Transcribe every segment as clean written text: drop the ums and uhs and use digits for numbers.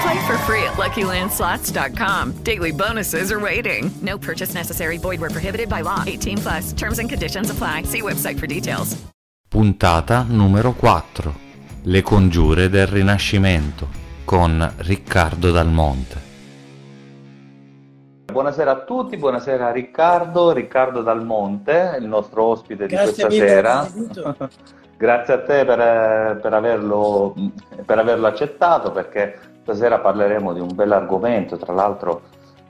Play for free at LuckyLandSlots.com. Daily bonuses are waiting. No purchase necessary. Void where prohibited by law. 18 plus. Terms and conditions apply. See website for details. Puntata numero 4. Le congiure del Rinascimento con Riccardo Dal Monte. Buonasera a tutti, buonasera a Riccardo Dal Monte, il nostro ospite di questa sera. Grazie a te per averlo accettato, perché stasera parleremo di un bell'argomento. Tra l'altro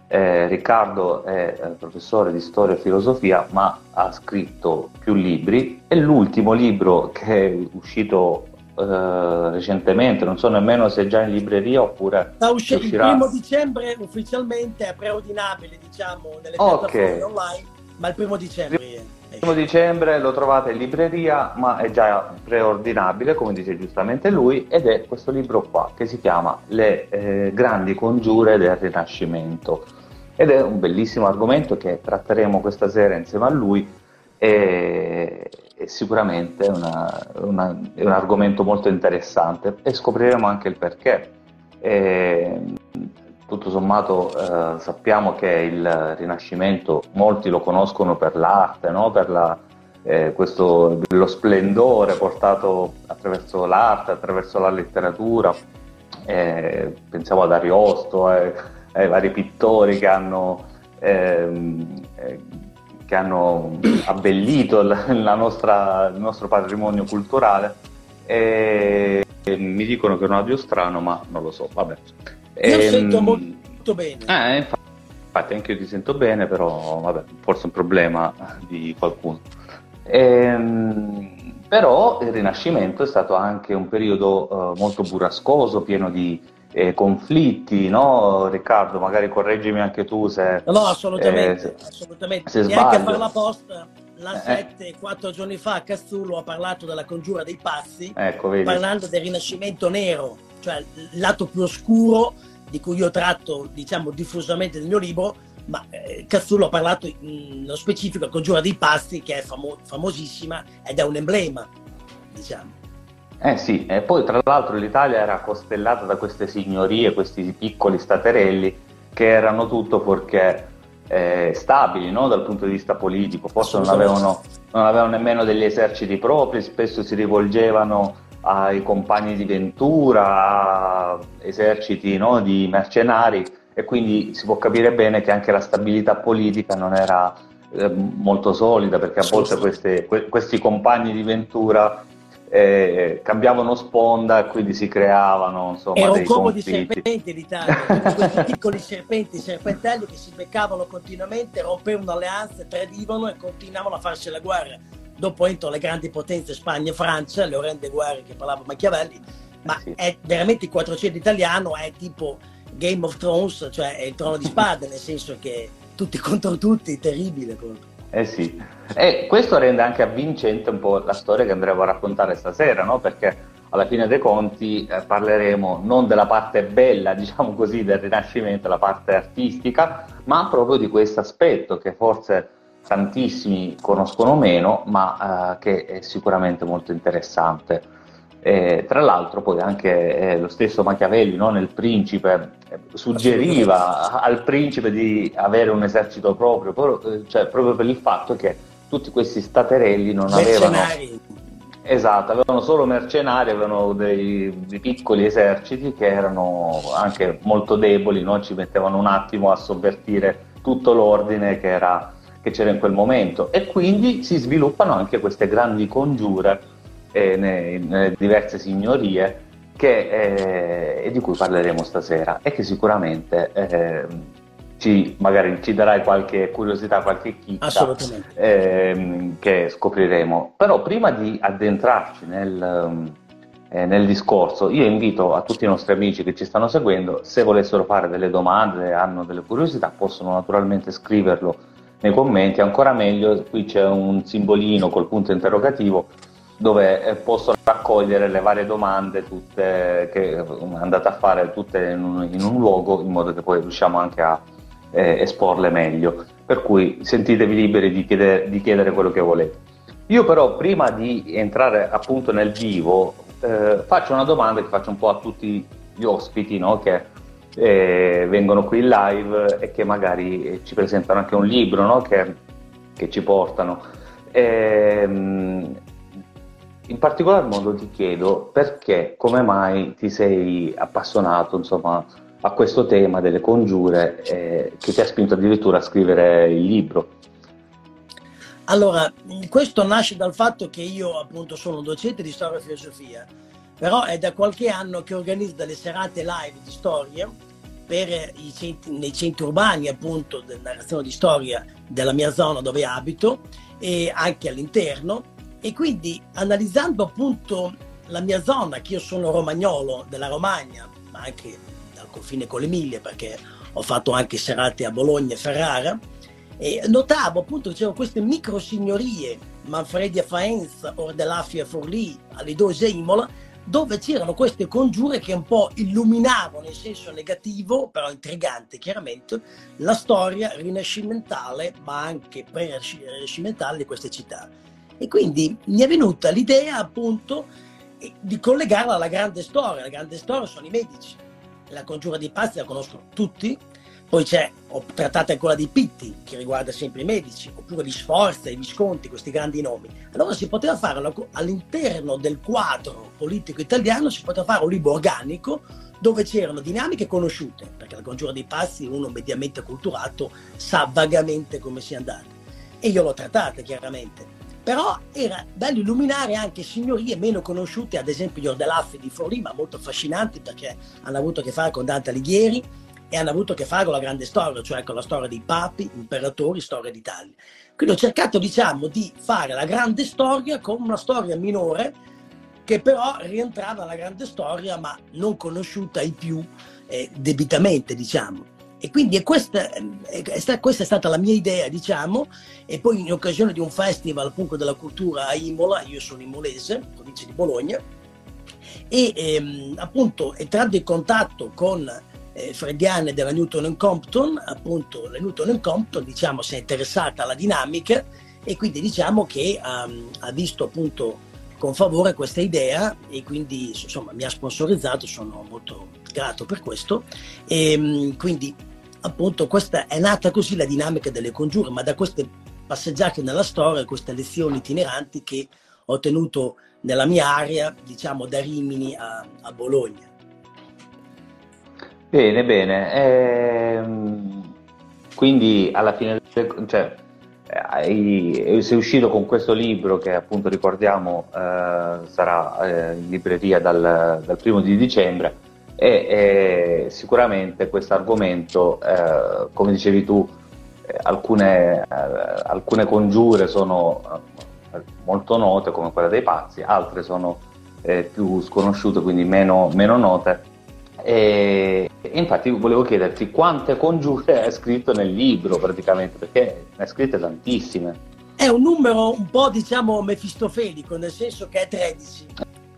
Riccardo è professore di storia e filosofia, ma ha scritto più libri e l'ultimo libro che è uscito recentemente, non so nemmeno se è già in libreria oppure uscirà. Il 1° dicembre ufficialmente, è preordinabile diciamo nelle piattaforme online, ma il 1° dicembre il 1° dicembre lo trovate in libreria, ma è già preordinabile, come dice giustamente lui, ed è questo libro qua che si chiama Le grandi congiure del Rinascimento, ed è un bellissimo argomento che tratteremo questa sera insieme a lui. È sicuramente è un argomento molto interessante e scopriremo anche il perché. Tutto sommato sappiamo che il Rinascimento molti lo conoscono per l'arte, no? Per lo splendore portato attraverso l'arte, attraverso la letteratura. Pensiamo ad Ariosto, ai vari pittori che hanno abbellito il nostro patrimonio culturale. Mi dicono che è un audio strano, ma non lo so, vabbè. Io sento molto bene. Infatti anche io ti sento bene, però vabbè, forse è un problema di qualcuno. Però il Rinascimento è stato anche un periodo molto burrascoso, pieno di conflitti, no Riccardo? Magari correggimi anche tu se... No, assolutamente. Se neanche sbaglio. A farla apposta, la 4 giorni fa Cazzullo ha parlato della congiura dei pazzi, parlando del Rinascimento nero, cioè il lato più oscuro di cui io tratto diciamo diffusamente nel mio libro, ma Cazzullo ha parlato nello specifico della congiura dei pazzi, che è famosissima ed è un emblema diciamo. Sì, e poi tra l'altro l'Italia era costellata da queste signorie, questi piccoli staterelli che erano tutto fuorché stabili, no? Dal punto di vista politico, forse non avevano nemmeno degli eserciti propri, spesso si rivolgevano ai compagni di ventura, a eserciti, no, di mercenari, e quindi si può capire bene che anche la stabilità politica non era molto solida, perché a volte questi compagni di ventura cambiavano sponda, quindi si creavano insomma era dei conflitti. Era un combo di serpenti l'Italia, questi piccoli serpentelli che si beccavano continuamente, rompevano alleanze, tradivano e continuavano a farsi la guerra. Dopo entrano le grandi potenze Spagna e Francia, le orrende guerre che parlava Machiavelli, ma sì. È veramente il 400 italiano, è tipo Game of Thrones, cioè è il trono di spade, nel senso che tutti contro tutti, è terribile. Sì, e questo rende anche avvincente un po' la storia che andremo a raccontare stasera, no? Perché alla fine dei conti parleremo non della parte bella, diciamo così, del Rinascimento, la parte artistica, ma proprio di questo aspetto che forse tantissimi conoscono meno, ma che è sicuramente molto interessante. Tra l'altro poi anche lo stesso Machiavelli, no, nel Principe suggeriva al principe di avere un esercito proprio, cioè proprio per il fatto che tutti questi staterelli non mercenari. avevano solo mercenari, avevano dei piccoli eserciti che erano anche molto deboli, no? Ci mettevano un attimo a sovvertire tutto l'ordine che che c'era in quel momento, e quindi si sviluppano anche queste grandi congiure nelle diverse signorie che, di cui parleremo stasera e che sicuramente magari ci darai qualche curiosità, qualche chicca che scopriremo. Però prima di addentrarci nel discorso, io invito a tutti i nostri amici che ci stanno seguendo, se volessero fare delle domande, hanno delle curiosità, possono naturalmente scriverlo nei commenti. Ancora meglio, qui c'è un simbolino col punto interrogativo dove posso raccogliere le varie domande tutte che andate a fare tutte in un luogo, in modo che poi riusciamo anche a esporle meglio, per cui sentitevi liberi di chiedere quello che volete. Io però, prima di entrare appunto nel vivo, faccio una domanda che faccio un po' a tutti gli ospiti, no? Che vengono qui in live e che magari ci presentano anche un libro, no? che ci portano. In particolar modo ti chiedo perché, come mai ti sei appassionato, insomma, a questo tema delle congiure, che ti ha spinto addirittura a scrivere il libro. Allora, questo nasce dal fatto che io appunto sono docente di storia e filosofia, però è da qualche anno che organizzo delle serate live di storia per nei centri urbani, appunto, della narrazione di storia della mia zona dove abito e anche all'interno. E quindi, analizzando appunto la mia zona, che io sono romagnolo della Romagna, ma anche dal confine con l'Emilia, perché ho fatto anche serate a Bologna e Ferrara, e notavo appunto, c'erano queste micro signorie, Manfredi a Faenza, Ordelaffi a Forlì, Alidose e Imola, dove c'erano queste congiure che un po' illuminavano, in senso negativo, però intrigante chiaramente, la storia rinascimentale, ma anche pre-rinascimentale di queste città. E quindi mi è venuta l'idea appunto di collegarla alla grande storia. La grande storia sono i Medici. La congiura di Pazzi la conoscono tutti. Poi ho trattato ancora di Pitti, che riguarda sempre i Medici, oppure gli Sforza, i Visconti, questi grandi nomi. Allora si poteva fare, all'interno del quadro politico italiano, si poteva fare un libro organico dove c'erano dinamiche conosciute, perché la congiura di Pazzi uno mediamente culturato sa vagamente come sia andata. E io l'ho trattata chiaramente. Però era bello illuminare anche signorie meno conosciute, ad esempio gli Ordelaffi di Forlì, ma molto affascinanti perché hanno avuto a che fare con Dante Alighieri e hanno avuto a che fare con la grande storia, cioè con la storia dei papi, imperatori, storia d'Italia. Quindi ho cercato, diciamo, di fare la grande storia con una storia minore che però rientrava nella grande storia, ma non conosciuta ai più debitamente, diciamo. E quindi questa è stata la mia idea, diciamo. E poi, in occasione di un festival appunto della cultura a Imola, io sono imolese, provincia di Bologna, e appunto entrando in contatto con frediane della Newton e Compton, appunto la Newton e Compton, diciamo, si è interessata alla dinamica e quindi diciamo che ha visto appunto con favore questa idea e quindi insomma mi ha sponsorizzato, sono molto grato per questo. E quindi appunto questa è nata così la dinamica delle congiure, ma da queste passeggiate nella storia, queste lezioni itineranti che ho tenuto nella mia area, diciamo da Rimini a Bologna. Bene. Quindi alla fine, cioè, sei uscito con questo libro che appunto ricordiamo sarà in libreria dal 1° dicembre e sicuramente questo argomento, come dicevi tu, alcune congiure sono molto note come quella dei Pazzi, altre sono più sconosciute, quindi meno note. E infatti volevo chiederti quante congiure hai scritto nel libro praticamente, perché ne hai scritte tantissime. È un numero un po', diciamo, mefistofelico, nel senso che è 13,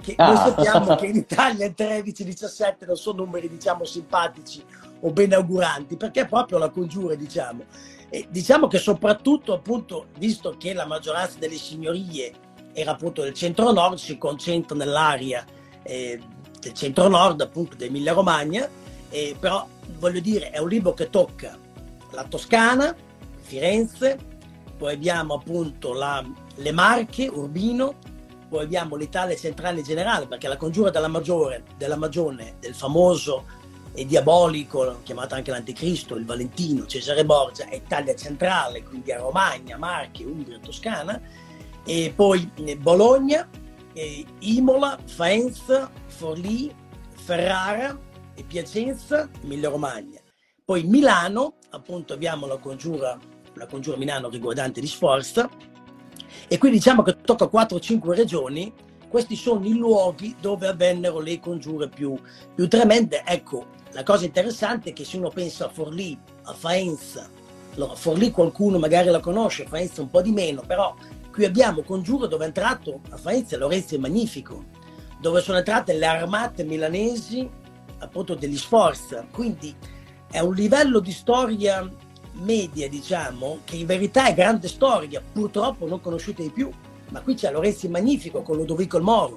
che noi sappiamo che in Italia 13, 17 non sono numeri, diciamo, simpatici o benauguranti, perché è proprio la congiura, diciamo. E diciamo che soprattutto appunto, visto che la maggioranza delle signorie era appunto del centro nord, si concentra nell'area del centro-nord, appunto, dell'Emilia Romagna, però voglio dire, è un libro che tocca la Toscana, Firenze, poi abbiamo appunto le Marche, Urbino, poi abbiamo l'Italia centrale in generale, perché la congiura della Magione, del famoso è diabolico, chiamato anche l'anticristo, il Valentino, Cesare Borgia, è Italia centrale, quindi a Romagna, Marche, Umbria, Toscana, e poi Bologna, Imola, Faenza, Forlì, Ferrara e Piacenza, Emilia Romagna. Poi Milano, appunto abbiamo la congiura Milano riguardante di Sforza, e qui diciamo che tocca 4-5 regioni. Questi sono i luoghi dove avvennero le congiure più tremende. Ecco, la cosa interessante è che se uno pensa a Forlì, a Faenza, allora Forlì qualcuno magari la conosce, Faenza un po' di meno, però qui abbiamo congiure dove è entrato a Faenza Lorenzo il Magnifico, dove sono entrate le armate milanesi appunto degli Sforza. Quindi è un livello di storia media, diciamo, che in verità è grande storia, purtroppo non conosciuta di più. Ma qui c'è Lorenzo il Magnifico con Lodovico il Moro,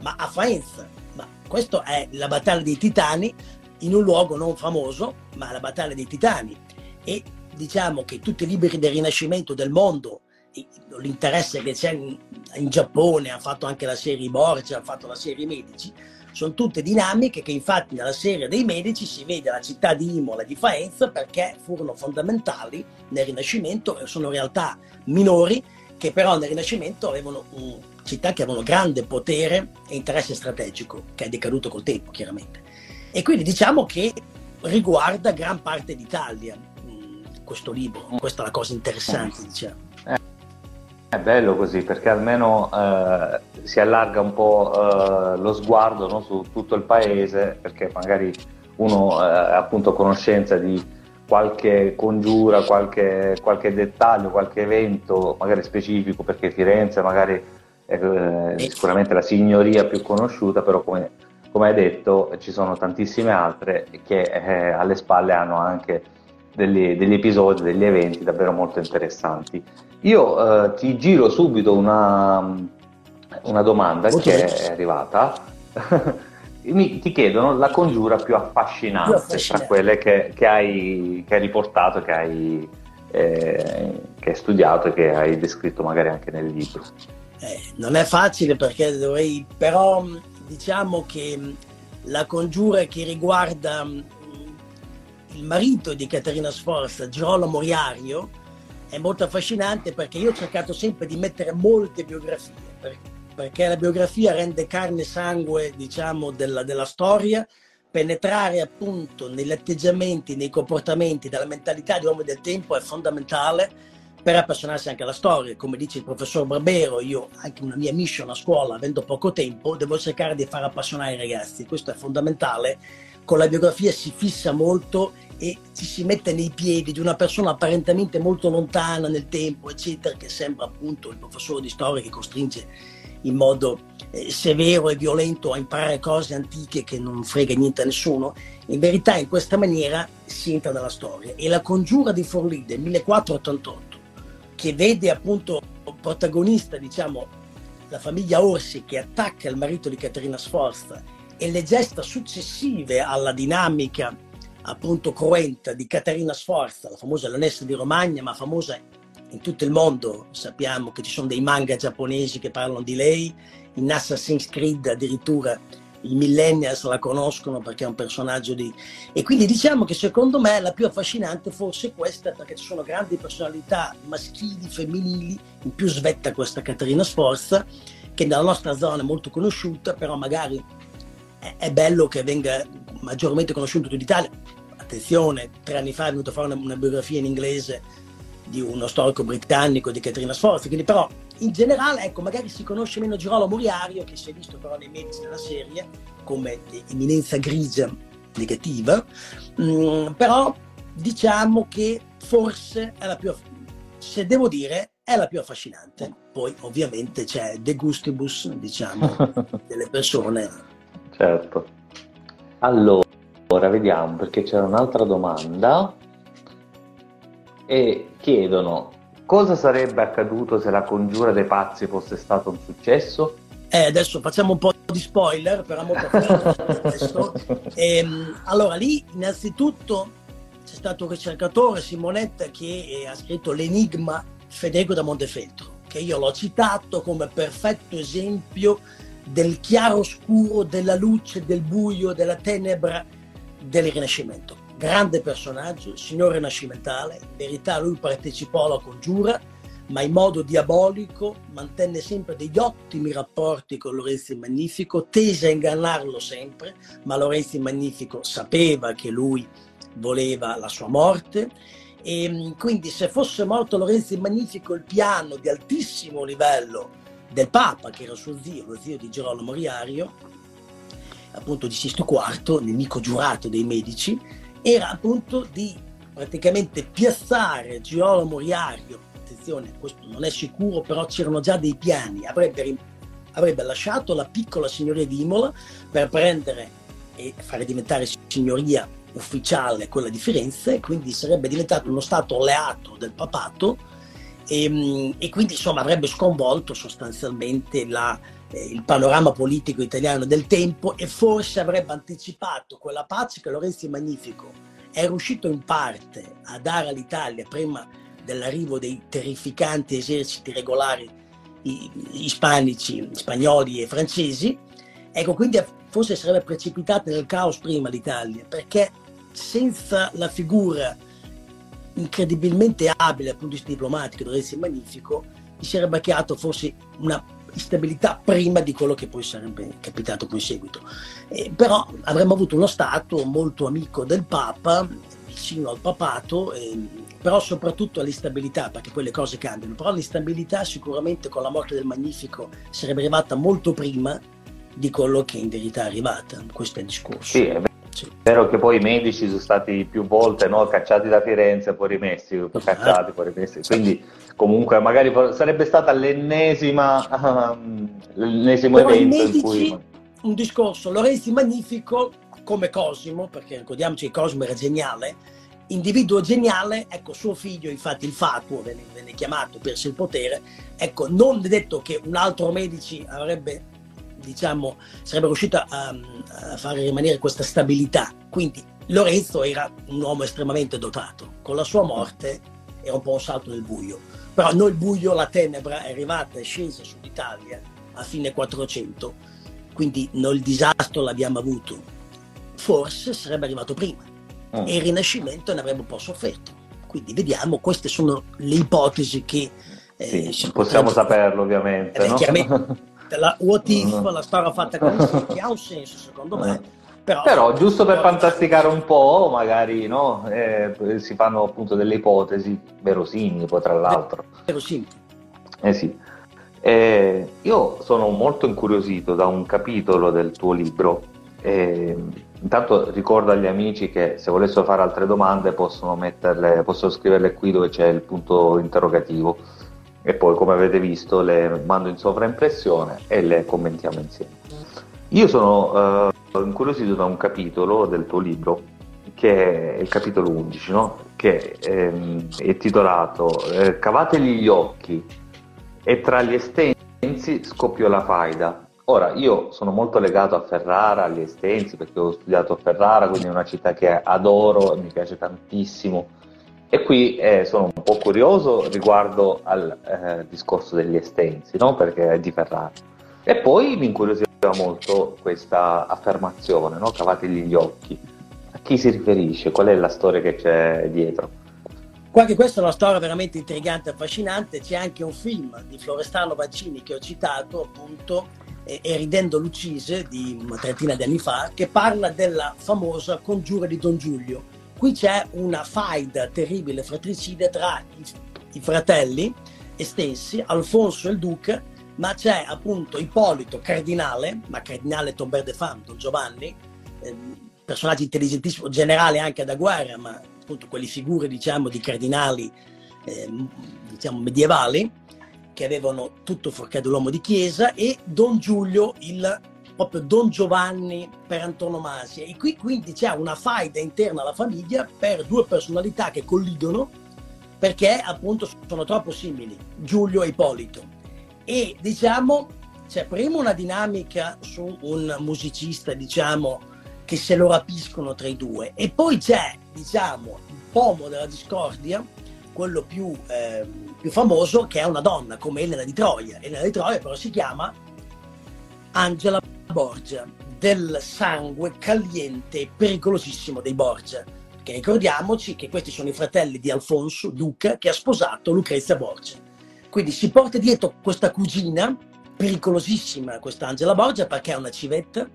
ma a Faenza. Ma questa è la battaglia dei Titani, in un luogo non famoso, ma la battaglia dei Titani. E diciamo che tutti i libri del Rinascimento del mondo, l'interesse che c'è in Giappone, ha fatto anche la serie Borgia, ha fatto la serie Medici, sono tutte dinamiche che infatti nella serie dei Medici si vede la città di Imola e di Faenza, perché furono fondamentali nel Rinascimento e sono realtà minori, che però nel Rinascimento avevano città che avevano grande potere e interesse strategico, che è decaduto col tempo, chiaramente. E quindi diciamo che riguarda gran parte d'Italia questo libro, questa è la cosa interessante, diciamo. È bello così, perché almeno si allarga un po' lo sguardo, no, su tutto il paese, perché magari uno appunto a conoscenza di qualche congiura, qualche dettaglio, qualche evento magari specifico, perché Firenze magari è sicuramente la signoria più conosciuta, però come hai detto ci sono tantissime altre che alle spalle hanno anche degli episodi, degli eventi davvero molto interessanti. Io ti giro subito una domanda che è arrivata. Ti chiedono la congiura più affascinante. Tra quelle che hai riportato, che hai studiato e che hai descritto magari anche nel libro. Non è facile, perché però diciamo che la congiura che riguarda il marito di Caterina Sforza, Girolamo Riario, è molto affascinante, perché io ho cercato sempre di mettere molte biografie, perché la biografia rende carne e sangue, diciamo, della storia, penetrare appunto negli atteggiamenti, nei comportamenti, dalla mentalità di uomo del tempo è fondamentale per appassionarsi anche alla storia. Come dice il professor Barbero, io anche una mia mission a scuola, avendo poco tempo, devo cercare di far appassionare i ragazzi, questo è fondamentale. Con la biografia si fissa molto e ci si mette nei piedi di una persona apparentemente molto lontana nel tempo, eccetera, che sembra appunto il professore di storia che costringe in modo severo e violento a imparare cose antiche che non frega niente a nessuno. In verità in questa maniera si entra nella storia, e la congiura di Forlì del 1488, che vede appunto protagonista, diciamo, la famiglia Orsi che attacca il marito di Caterina Sforza, e le gesta successive alla dinamica appunto cruenta di Caterina Sforza, la famosa leonessa di Romagna, ma famosa in tutto il mondo. Sappiamo che ci sono dei manga giapponesi che parlano di lei, in Assassin's Creed addirittura i millennials la conoscono perché è un personaggio di... E quindi diciamo che secondo me la più affascinante forse questa, perché ci sono grandi personalità maschili, femminili, in più svetta questa Caterina Sforza, che nella nostra zona è molto conosciuta, però magari è bello che venga maggiormente conosciuta in Italia. Attenzione, 3 anni fa è venuto a fare una biografia in inglese di uno storico britannico di Caterina Sforza, quindi però in generale, ecco, magari si conosce meno Girolamo Riario, che si è visto però nei Medici della serie come eminenza grigia negativa, però diciamo che forse è la più, se devo dire, è la più affascinante. Poi ovviamente c'è de gustibus, diciamo, delle persone. Certo. Allora vediamo, perché c'era un'altra domanda e chiedono: cosa sarebbe accaduto se la congiura dei pazzi fosse stato un successo? Adesso facciamo un po' di spoiler, però molto questo. Allora lì innanzitutto c'è stato un ricercatore, Simonetta, che ha scritto l'enigma Federico da Montefeltro, che io l'ho citato come perfetto esempio del chiaro oscuro, della luce, del buio, della tenebra del Rinascimento. Grande personaggio, signore rinascimentale, in verità lui partecipò alla congiura, ma in modo diabolico mantenne sempre degli ottimi rapporti con Lorenzo il Magnifico, tese a ingannarlo sempre, ma Lorenzo il Magnifico sapeva che lui voleva la sua morte, e quindi se fosse morto Lorenzo il Magnifico, il piano di altissimo livello del Papa, che era suo zio, lo zio di Girolamo Riario, appunto di Sisto IV, nemico giurato dei Medici, era appunto di praticamente piazzare Girolamo Riario, attenzione, questo non è sicuro, però c'erano già dei piani, avrebbe lasciato la piccola signoria di Imola per prendere e fare diventare signoria ufficiale quella di Firenze, quindi sarebbe diventato uno stato alleato del papato e quindi insomma avrebbe sconvolto sostanzialmente il panorama politico italiano del tempo e forse avrebbe anticipato quella pace che Lorenzo il Magnifico è riuscito in parte a dare all'Italia prima dell'arrivo dei terrificanti eserciti regolari ispanici, spagnoli e francesi. Ecco, quindi forse sarebbe precipitata nel caos prima l'Italia, perché senza la figura incredibilmente abile dal punto di vista diplomatico, dovrebbe essere magnifico, si sarebbe creato forse una instabilità prima di quello che poi sarebbe capitato poi in seguito. Però avremmo avuto uno Stato molto amico del Papa, vicino al papato, però soprattutto all'instabilità, perché poi le cose cambiano, però l'instabilità sicuramente con la morte del Magnifico sarebbe arrivata molto prima di quello che in verità è arrivata. Questo è il discorso. Sì, è vero. Sì. Vero che poi i Medici sono stati più volte, no, cacciati da Firenze, poi rimessi, cacciati, poi rimessi, quindi comunque magari sarebbe stata l'ennesimo però evento i Medici, in cui un discorso, Lorenzo il Magnifico come Cosimo, perché ricordiamoci che Cosimo era geniale, individuo geniale, ecco, suo figlio infatti il fatuo venne chiamato, perse il potere, ecco, non è detto che un altro Medici avrebbe, diciamo, sarebbe riuscito a far rimanere questa stabilità. Quindi Lorenzo era un uomo estremamente dotato, con la sua morte era un po' un salto nel buio, però non il buio, la tenebra è arrivata e scesa sull'Italia a fine 400, quindi noi il disastro l'abbiamo avuto, forse sarebbe arrivato prima e il Rinascimento ne avrebbe un po' sofferto, quindi vediamo, queste sono le ipotesi che sì, possiamo saperlo ovviamente, no? Chiaramente la what if, la storia fatta con che ha un senso secondo me, però giusto per fantasticare un po', magari, no? Si fanno appunto delle ipotesi verosimili, poi tra l'altro verosimili. Sì. Io sono molto incuriosito da un capitolo del tuo libro, intanto ricordo agli amici che se volessero fare altre domande possono scriverle qui dove c'è il punto interrogativo. E poi, come avete visto, le mando in sovraimpressione e le commentiamo insieme. Io sono incuriosito da un capitolo del tuo libro, che è il capitolo 11, no? Che è titolato Cavategli gli occhi e tra gli estensi scoppiò la faida. Ora, io sono molto legato a Ferrara, agli estensi, perché ho studiato a Ferrara, quindi è una città che adoro, mi piace tantissimo. E qui sono un po' curioso riguardo al discorso degli estensi, no? Perché è di Ferrara. E poi mi incuriosiva molto questa affermazione, no? Cavategli gli occhi. A chi si riferisce? Qual è la storia che c'è dietro? Questa è una storia veramente intrigante e affascinante. C'è anche un film di Florestano Baccini che ho citato, appunto, e ridendo l'uccise, di una trentina di anni fa, che parla della famosa congiura di Don Giulio. Qui c'è una faida terribile, fratricida, tra i fratelli estensi, Alfonso e il duca, ma c'è appunto Ippolito, cardinale, ma cardinale Tomber de Fam, Don Giovanni, personaggio intelligentissimo, generale anche da guerra, ma appunto quelle figure, diciamo, di cardinali, diciamo, medievali, che avevano tutto fuorché dell'uomo di chiesa, e Don Giulio, proprio Don Giovanni per antonomasia, e qui quindi c'è una faida interna alla famiglia per due personalità che collidono perché appunto sono troppo simili, Giulio e Ippolito, e diciamo c'è prima una dinamica su un musicista, diciamo, che se lo rapiscono tra i due, e poi c'è, diciamo, il pomo della discordia, quello più famoso, che è una donna come Elena di Troia. Elena di Troia però si chiama Angela Borgia, del sangue caliente e pericolosissimo dei Borgia, che ricordiamoci che questi sono i fratelli di Alfonso, duca, che ha sposato Lucrezia Borgia. Quindi si porta dietro questa cugina pericolosissima, questa Angela Borgia, perché è una civetta,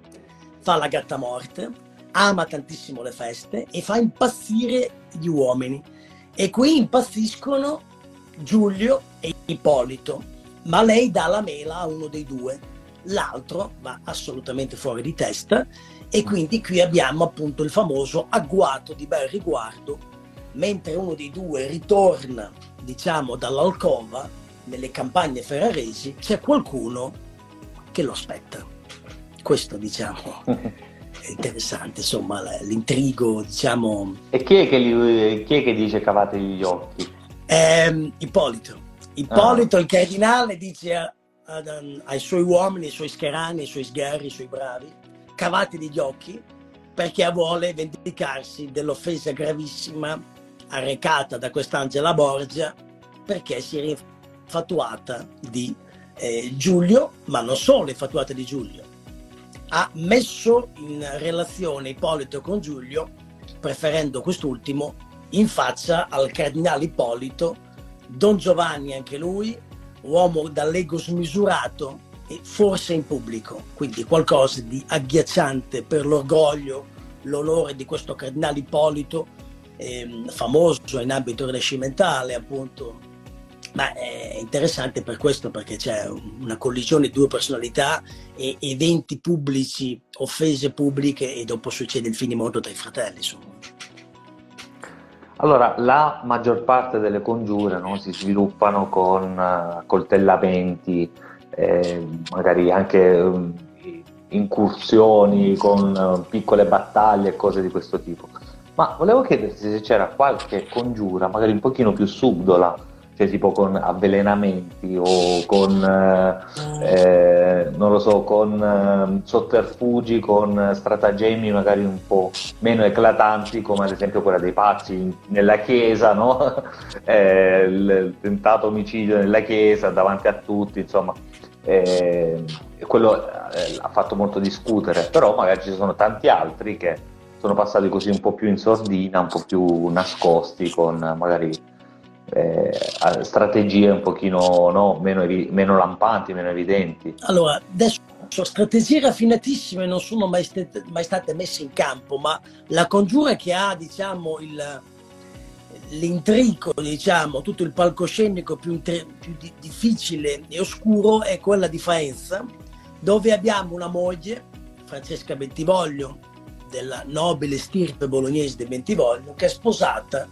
fa la gattamorte, ama tantissimo le feste e fa impazzire gli uomini. E qui impazziscono Giulio e Ippolito, ma lei dà la mela a uno dei due. L'altro va assolutamente fuori di testa e quindi qui abbiamo appunto il famoso agguato di bel riguardo, mentre uno dei due ritorna, diciamo, dall'alcova nelle campagne ferraresi, c'è qualcuno che lo aspetta. Questo, diciamo, è interessante, insomma, l'intrigo, diciamo. E chi è che dice cavate gli occhi? Ippolito. Il cardinale dice ai suoi uomini, ai suoi scherani, ai suoi sgherri, ai suoi bravi, cavate degli occhi, perché vuole vendicarsi dell'offesa gravissima arrecata da quest'Angela Borgia, perché si è infatuata di Giulio, ma non solo infatuata di Giulio, ha messo in relazione Ippolito con Giulio, preferendo quest'ultimo in faccia al cardinale Ippolito, Don Giovanni anche lui, uomo dall'ego smisurato e forse in pubblico, quindi qualcosa di agghiacciante per l'orgoglio, l'onore di questo cardinale Ippolito, famoso in ambito rinascimentale appunto, ma è interessante per questo, perché c'è una collisione di due personalità e eventi pubblici, offese pubbliche, e dopo succede il finimondo tra i fratelli, insomma. Allora, la maggior parte delle congiure, no, si sviluppano con accoltellamenti, magari anche incursioni con piccole battaglie e cose di questo tipo. Ma volevo chiederti se c'era qualche congiura, magari un pochino più subdola, cioè tipo con avvelenamenti o con, non lo so, con sotterfugi, con stratagemmi magari un po' meno eclatanti, come ad esempio quella dei Pazzi nella chiesa, no? Il tentato omicidio nella chiesa davanti a tutti, insomma, quello ha fatto molto discutere, però magari ci sono tanti altri che sono passati così un po' più in sordina, un po' più nascosti, con magari strategie un pochino, no, meno lampanti, meno evidenti. Allora, adesso strategie raffinatissime non sono mai state messe in campo, ma la congiura che ha, diciamo, l'intrico, diciamo, tutto il palcoscenico più difficile e oscuro è quella di Faenza, dove abbiamo una moglie, Francesca Bentivoglio, della nobile stirpe bolognese di Bentivoglio, che è sposata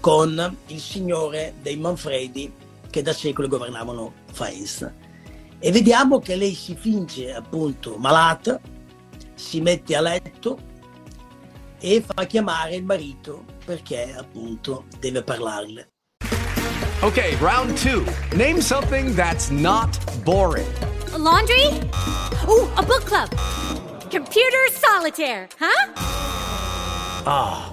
con il signore dei Manfredi, che da secoli governavano Faenza, e vediamo che lei si finge appunto malata, si mette a letto e fa chiamare il marito perché appunto deve parlarle. Ok, round two. Name something that's not boring. A laundry? Oh, a book club. Computer solitaire, huh? Ah.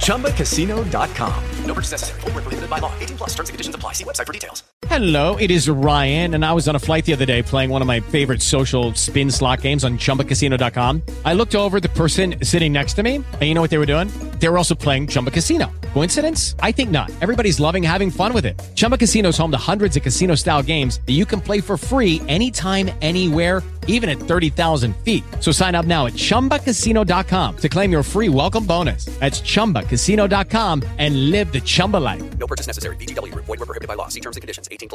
ChumbaCasino.com. No purchase necessary. Void where prohibited by law. 18+ terms and conditions apply. See website for details. Hello, it is Ryan, and I was on a flight the other day playing one of my favorite social spin slot games on ChumbaCasino.com. I looked over at the person sitting next to me, and you know what they were doing? They were also playing Chumba Casino. Coincidence? I think not. Everybody's loving having fun with it. Chumba Casino is home to hundreds of casino-style games that you can play for free anytime, anywhere, even at 30,000 feet. So sign up now at ChumbaCasino.com to claim your free welcome bonus. That's ChumbaCasino.com and live the Chumba life. No purchase necessary. VGW. Void where prohibited by law. See terms and conditions. 18+.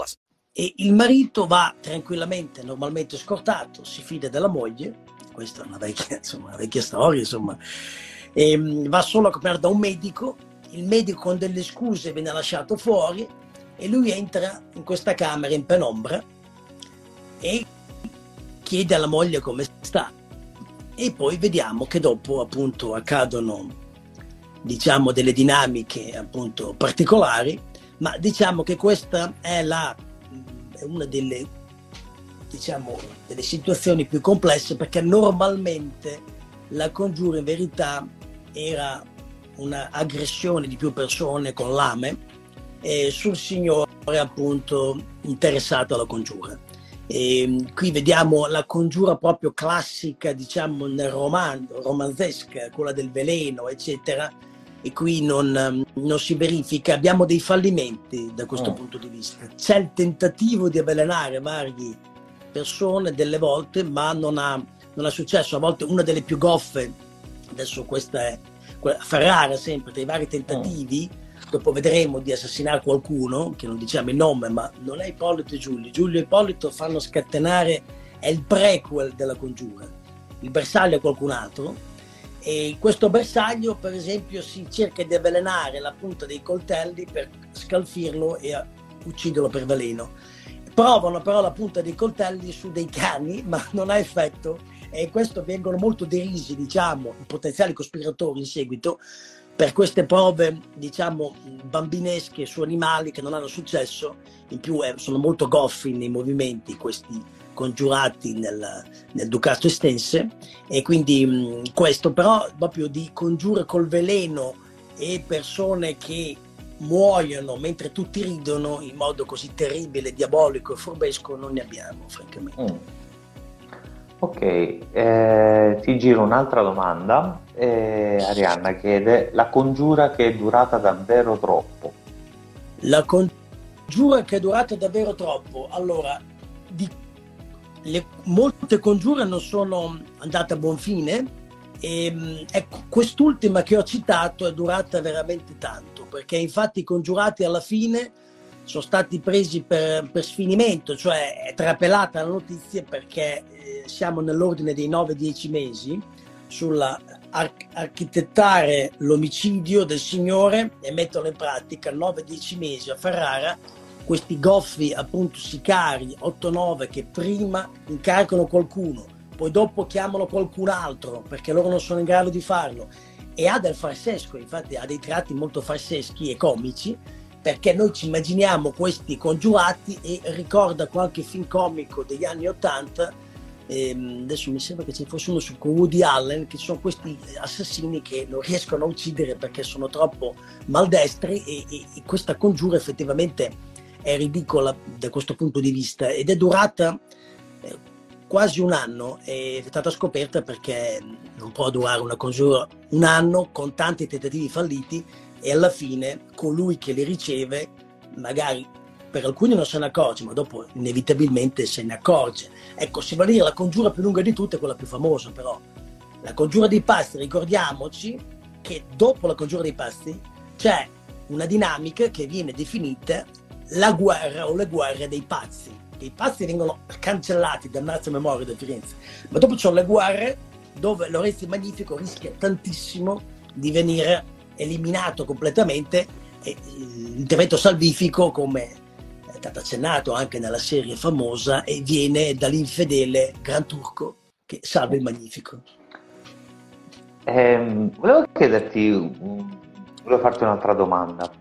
E il marito va tranquillamente, normalmente scortato, si fida della moglie. Questa è una vecchia storia, insomma. E va solo accompagnato da un medico. Il medico con delle scuse viene lasciato fuori e lui entra in questa camera in penombra e chiede alla moglie come sta, e poi vediamo che dopo appunto accadono, diciamo, delle dinamiche appunto particolari, ma diciamo che questa è una delle, diciamo, delle situazioni più complesse, perché normalmente La congiura in verità era un'aggressione di più persone con lame sul signore appunto interessato alla congiura. E qui vediamo la congiura proprio classica, diciamo nel romanzesca, quella del veleno, eccetera, e qui non si verifica. Abbiamo dei fallimenti da questo punto di vista. C'è il tentativo di avvelenare varie persone delle volte, ma non ha successo. A volte una delle più goffe, adesso questa è Ferrara, sempre dei vari tentativi, dopo vedremo, di assassinare qualcuno, che non diciamo il nome, ma non è Ippolito e Giulio. Giulio e Ippolito fanno scatenare, è il prequel della congiura, il bersaglio è qualcun altro, e questo bersaglio per esempio si cerca di avvelenare la punta dei coltelli per scalfirlo e ucciderlo per veleno. Provano però la punta dei coltelli su dei cani, ma non ha effetto, e questo vengono molto derisi, diciamo, i potenziali cospiratori in seguito per queste prove, diciamo, bambinesche su animali che non hanno successo. In più sono molto goffi nei movimenti questi congiurati nel Ducato Estense, e quindi questo però proprio di congiure col veleno e persone che muoiono mentre tutti ridono in modo così terribile, diabolico e furbesco non ne abbiamo, francamente. Ok, ti giro un'altra domanda. Arianna chiede: la congiura che è durata davvero troppo. La congiura che è durata davvero troppo. Allora, molte congiure non sono andate a buon fine, e ecco, quest'ultima che ho citato è durata veramente tanto, perché infatti i congiurati alla fine sono stati presi per sfinimento, cioè è trapelata la notizia, perché siamo nell'ordine dei 9-10 mesi sulla architettare l'omicidio del signore, e mettono in pratica 9-10 mesi a Ferrara questi goffi appunto sicari 8-9 che prima incaricano qualcuno, poi dopo chiamano qualcun altro perché loro non sono in grado di farlo, e ha del farsesco, infatti ha dei tratti molto farseschi e comici, perché noi ci immaginiamo questi congiurati e ricorda qualche film comico degli anni 80. Adesso mi sembra che ci fosse uno su Woody Allen, che sono questi assassini che non riescono a uccidere perché sono troppo maldestri, e questa congiura effettivamente è ridicola da questo punto di vista, ed è durata quasi un anno, è stata scoperta, perché non può durare una congiura un anno con tanti tentativi falliti, e alla fine colui che li riceve magari per alcuni non se ne accorge, ma dopo inevitabilmente se ne accorge. Ecco, si va a dire la congiura più lunga di tutte è quella più famosa, però la congiura dei Pazzi, ricordiamoci che dopo la congiura dei Pazzi c'è una dinamica che viene definita la guerra o le guerre dei pazzi. I pazzi vengono cancellati dal Nazio Memoria di Firenze, ma dopo ci sono le guerre dove Lorenzo il Magnifico rischia tantissimo di venire eliminato completamente, e l'intervento salvifico, come è stato accennato anche nella serie famosa, e viene dall'infedele Gran Turco che salva il Magnifico. Volevo chiederti, volevo farti un'altra domanda,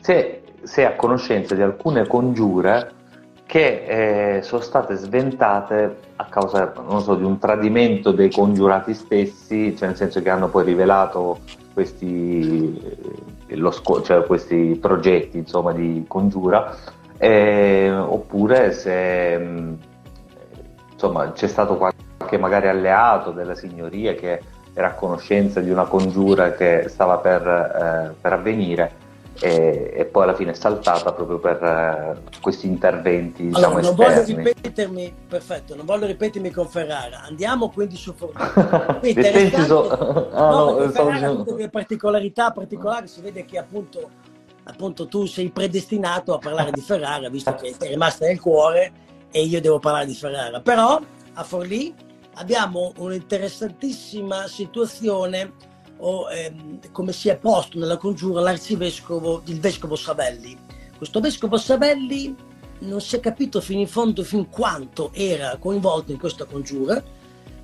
se sei a conoscenza di alcune congiure che sono state sventate a causa, non so, di un tradimento dei congiurati stessi, cioè nel senso che hanno poi rivelato questi progetti, insomma, di congiura. Oppure se insomma c'è stato qualche magari alleato della signoria che era a conoscenza di una congiura che stava per avvenire, e poi alla fine è saltata proprio per questi interventi, allora, diciamo, non voglio ripetermi con Ferrara. Andiamo quindi su Forlì. Ferrara, particolarità si vede che appunto tu sei predestinato a parlare di Ferrara, visto che è rimasta nel cuore e io devo parlare di Ferrara. Però a Forlì abbiamo un'interessantissima situazione, come si è posto nella congiura il vescovo Savelli. Questo vescovo Savelli non si è capito fino in fondo fin quanto era coinvolto in questa congiura,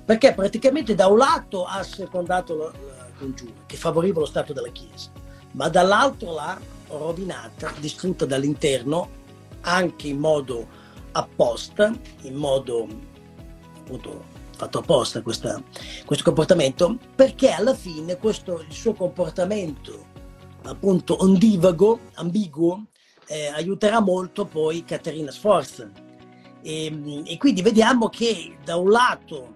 perché praticamente da un lato ha assecondato la congiura che favoriva lo stato della Chiesa, ma dall'altro l'ha rovinata, distrutta dall'interno, anche in modo apposta, in modo appunto fatto apposta questo comportamento, perché alla fine il suo comportamento appunto ondivago, ambiguo, aiuterà molto poi Caterina Sforza. E quindi vediamo che da un lato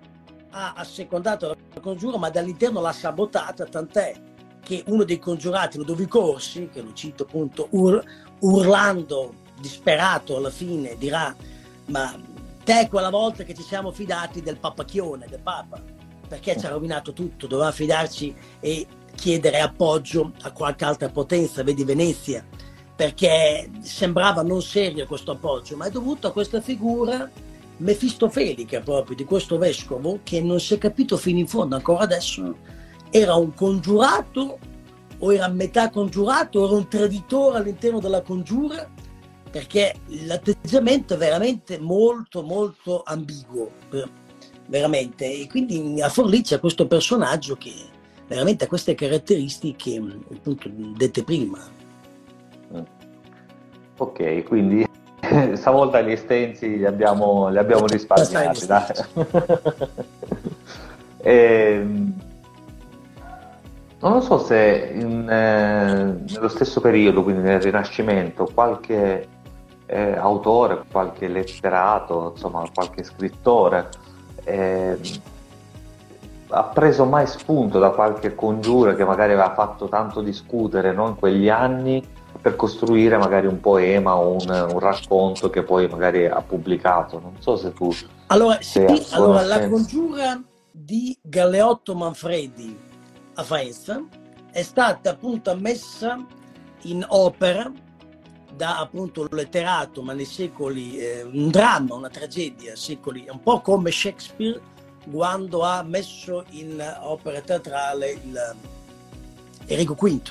ha assecondato la congiura, ma dall'interno l'ha sabotata, tant'è che uno dei congiurati, Ludovico Orsi, che lo cito appunto urlando disperato alla fine, dirà: ma te quella volta che ci siamo fidati del papacchione, del papa, perché ci ha rovinato tutto, doveva fidarci e chiedere appoggio a qualche altra potenza, vedi Venezia, perché sembrava non serio questo appoggio, ma è dovuto a questa figura mefistofelica proprio di questo vescovo, che non si è capito fino in fondo ancora adesso: era un congiurato o era metà congiurato, era un traditore all'interno della congiura, perché l'atteggiamento è veramente molto molto ambiguo, veramente. E quindi a Forlì c'è questo personaggio che veramente ha queste caratteristiche appunto dette prima. Ok, quindi stavolta gli estensi li abbiamo risparmiati, dai. Non lo so se nello stesso periodo, quindi nel Rinascimento, qualche autore, qualche letterato, insomma qualche scrittore ha preso mai spunto da qualche congiura che magari aveva fatto tanto discutere, no, in quegli anni, per costruire magari un poema o un racconto che poi magari ha pubblicato. Non so se tu... Allora, la congiura di Galeotto Manfredi a Faenza è stata appunto messa in opera da appunto letterato, ma nei secoli, un dramma, una tragedia, secoli, un po' come Shakespeare quando ha messo in opera teatrale Enrico V.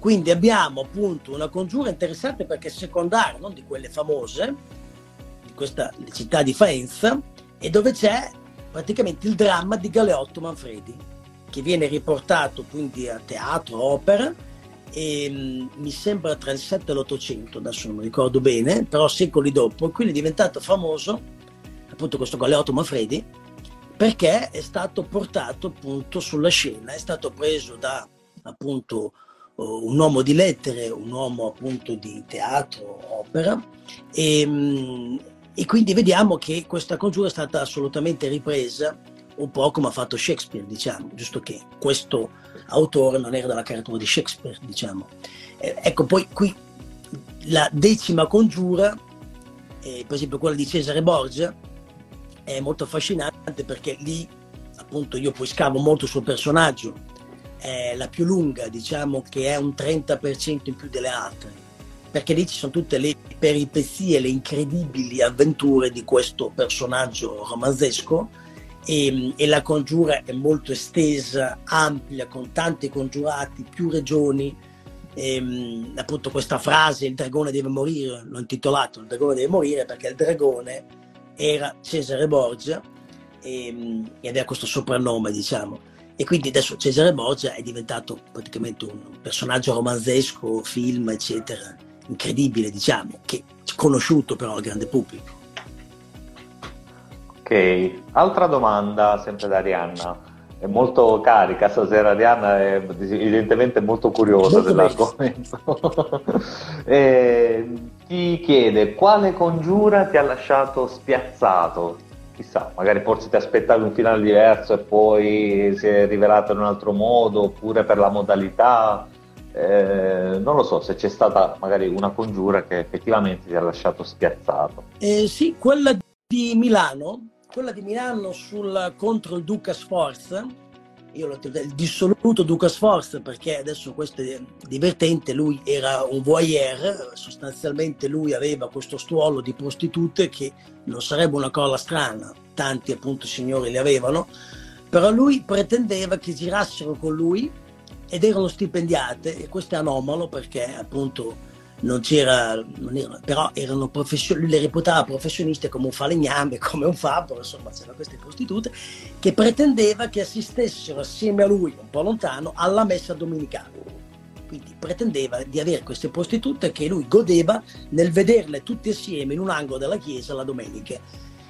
Quindi abbiamo appunto una congiura interessante perché è secondaria, non di quelle famose, di questa città di Faenza, e dove c'è praticamente il dramma di Galeotto Manfredi, che viene riportato quindi a teatro, opera, e mi sembra tra il 7 e l'800, adesso non mi ricordo bene, però secoli dopo. Quindi è diventato famoso appunto questo Galeotto Manfredi perché è stato portato appunto sulla scena, è stato preso da appunto un uomo di lettere, un uomo appunto di teatro, opera, e quindi vediamo che questa congiura è stata assolutamente ripresa un po' come ha fatto Shakespeare, diciamo, giusto che questo autore non era della caratura di Shakespeare, diciamo. Ecco, poi qui la 10ª congiura, per esempio quella di Cesare Borgia, è molto affascinante perché lì appunto io poi scavo molto sul personaggio. È la più lunga, diciamo che è un 30% in più delle altre, perché lì ci sono tutte le peripezie, le incredibili avventure di questo personaggio romanzesco, e la congiura è molto estesa, ampia, con tanti congiurati, più regioni. Appunto questa frase, il dragone deve morire, l'ho intitolato il dragone deve morire perché il dragone era Cesare Borgia e aveva questo soprannome, diciamo. E quindi adesso Cesare Borgia è diventato praticamente un personaggio romanzesco, film, eccetera, incredibile, diciamo, che è conosciuto però al grande pubblico. Ok, altra domanda sempre da Arianna. È molto carica stasera, Arianna è evidentemente molto curiosa dell'argomento. Ti chiede: quale congiura ti ha lasciato spiazzato? Chissà, magari forse ti aspettavi un finale diverso e poi si è rivelato in un altro modo, oppure per la modalità, non lo so, se c'è stata magari una congiura che effettivamente ti ha lasciato spiazzato. Sì, quella di Milano contro il duca Sforza, io l'ho detto, il dissoluto duca Sforza, perché adesso questo è divertente, lui era un voyeur, sostanzialmente lui aveva questo stuolo di prostitute, che non sarebbe una cosa strana, tanti appunto signori li avevano, però lui pretendeva che girassero con lui ed erano stipendiate, e questo è anomalo perché appunto però erano lui le reputava professioniste, come un falegname, come un fabbro, insomma c'erano queste prostitute che pretendeva che assistessero assieme a lui, un po' lontano, alla messa domenicale. Quindi pretendeva di avere queste prostitute che lui godeva nel vederle tutte assieme in un angolo della chiesa la domenica.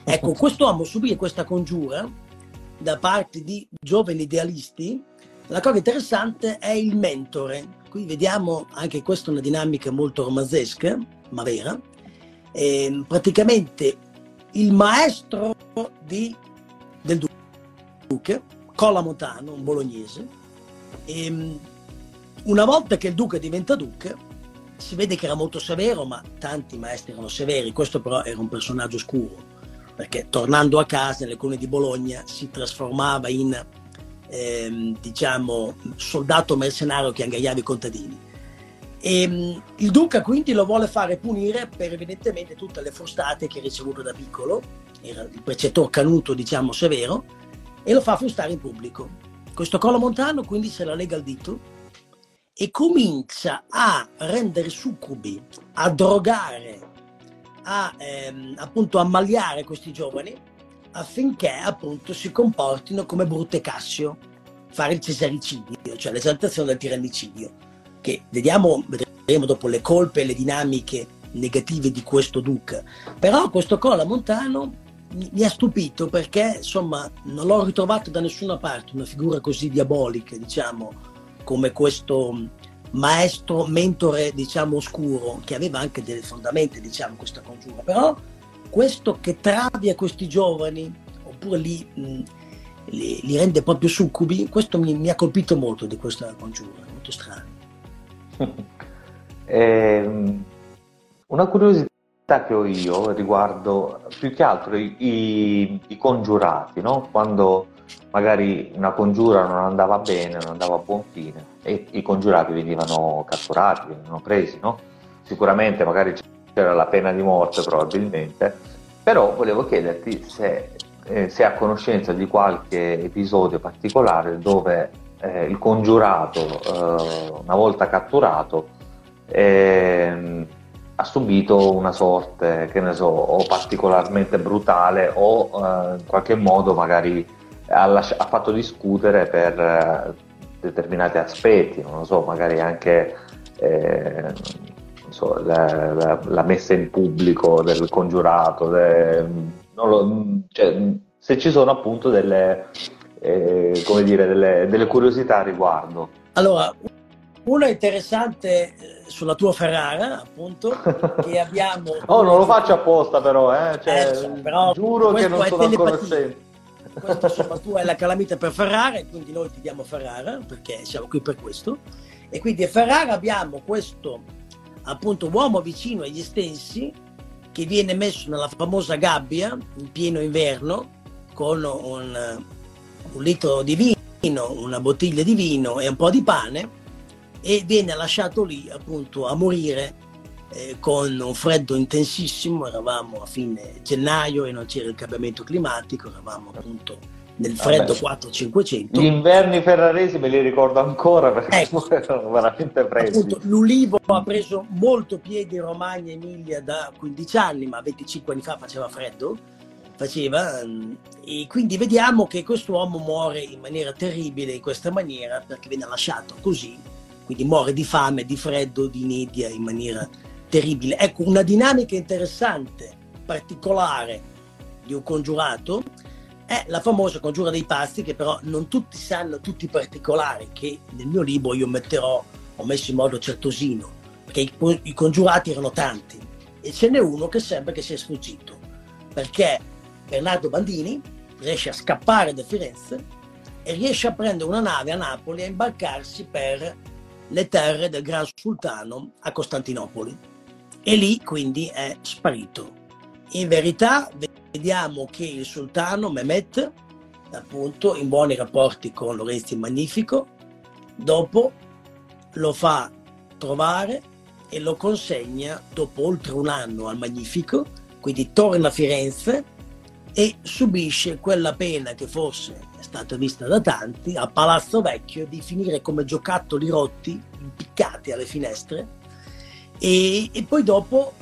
Ecco, quest'uomo subì questa congiura da parte di giovani idealisti, la cosa interessante è il mentore. Qui vediamo anche questa una dinamica molto romanzesca, ma vera. Praticamente il maestro del duca, Cola Montano, un bolognese. Una volta che il duca diventa duca, si vede che era molto severo, ma tanti maestri erano severi. Questo però era un personaggio oscuro, perché tornando a casa nelle colline di Bologna si trasformava in diciamo soldato mercenario che ingaggiava i contadini. Il duca quindi lo vuole fare punire per evidentemente tutte le frustate che ha ricevuto da piccolo. Era il precettore canuto, diciamo severo, e lo fa frustare in pubblico. Questo Cola Montano quindi se la lega al dito e comincia a rendere succubi, a drogare, appunto a malliare questi giovani affinché appunto si comportino come Bruto e Cassio, fare il cesaricidio, cioè l'esaltazione del tirannicidio, che vedremo dopo le colpe e le dinamiche negative di questo duca. Però questo Cola Montano mi ha stupito perché insomma non l'ho ritrovato da nessuna parte, una figura così diabolica, diciamo, come questo maestro, mentore, diciamo, oscuro, che aveva anche delle fondamenti, diciamo, questa congiura. Però questo che travia questi giovani, oppure li rende proprio succubi, questo mi ha colpito molto di questa congiura, molto strano. Una curiosità che ho io riguardo, più che altro, i congiurati, no? Quando magari una congiura non andava bene, non andava a buon fine e i congiurati venivano catturati, venivano presi, no? Sicuramente magari c'era la pena di morte probabilmente, però volevo chiederti se a conoscenza di qualche episodio particolare dove il congiurato una volta catturato ha subito una sorte, che ne so, o particolarmente brutale o in qualche modo magari ha fatto discutere per determinati aspetti, non lo so, magari anche non so, la messa in pubblico del congiurato, cioè, se ci sono appunto delle curiosità a riguardo. Allora, una interessante sulla tua Ferrara, appunto, che abbiamo... oh, non lo faccio apposta però, cioè, però giuro che non sono a conoscenza. Questa insomma tua è la calamita per Ferrara e quindi noi ti diamo Ferrara perché siamo qui per questo. E quindi a Ferrara abbiamo questo appunto uomo vicino agli estensi che viene messo nella famosa gabbia in pieno inverno con un litro di vino, una bottiglia di vino e un po' di pane, e viene lasciato lì appunto a morire con un freddo intensissimo. Eravamo a fine gennaio e non c'era il cambiamento climatico, eravamo appunto nel freddo 4-500. Gli inverni ferraresi me li ricordo ancora perché erano veramente freddi. Appunto, l'ulivo ha preso molto piede in Romagna e Emilia da 15 anni, ma 25 anni fa faceva freddo, e quindi vediamo che quest'uomo muore in maniera terribile in questa maniera perché viene lasciato così, quindi muore di fame, di freddo, di nebbia in maniera terribile. Ecco, una dinamica interessante, particolare di un congiurato è la famosa congiura dei pazzi, che però non tutti sanno tutti i particolari, che nel mio libro io ho messo in modo certosino, perché i congiurati erano tanti e ce n'è uno che sembra che sia sfuggito, perché Bernardo Bandini riesce a scappare da Firenze e riesce a prendere una nave a Napoli e a imbarcarsi per le terre del Gran Sultano a Costantinopoli, e lì quindi è sparito. In verità vediamo che il sultano Mehmet, appunto in buoni rapporti con Lorenzo il Magnifico, dopo lo fa trovare e lo consegna dopo oltre un anno al Magnifico, quindi torna a Firenze e subisce quella pena che forse è stata vista da tanti, a Palazzo Vecchio, di finire come giocattoli rotti, impiccati alle finestre, e poi dopo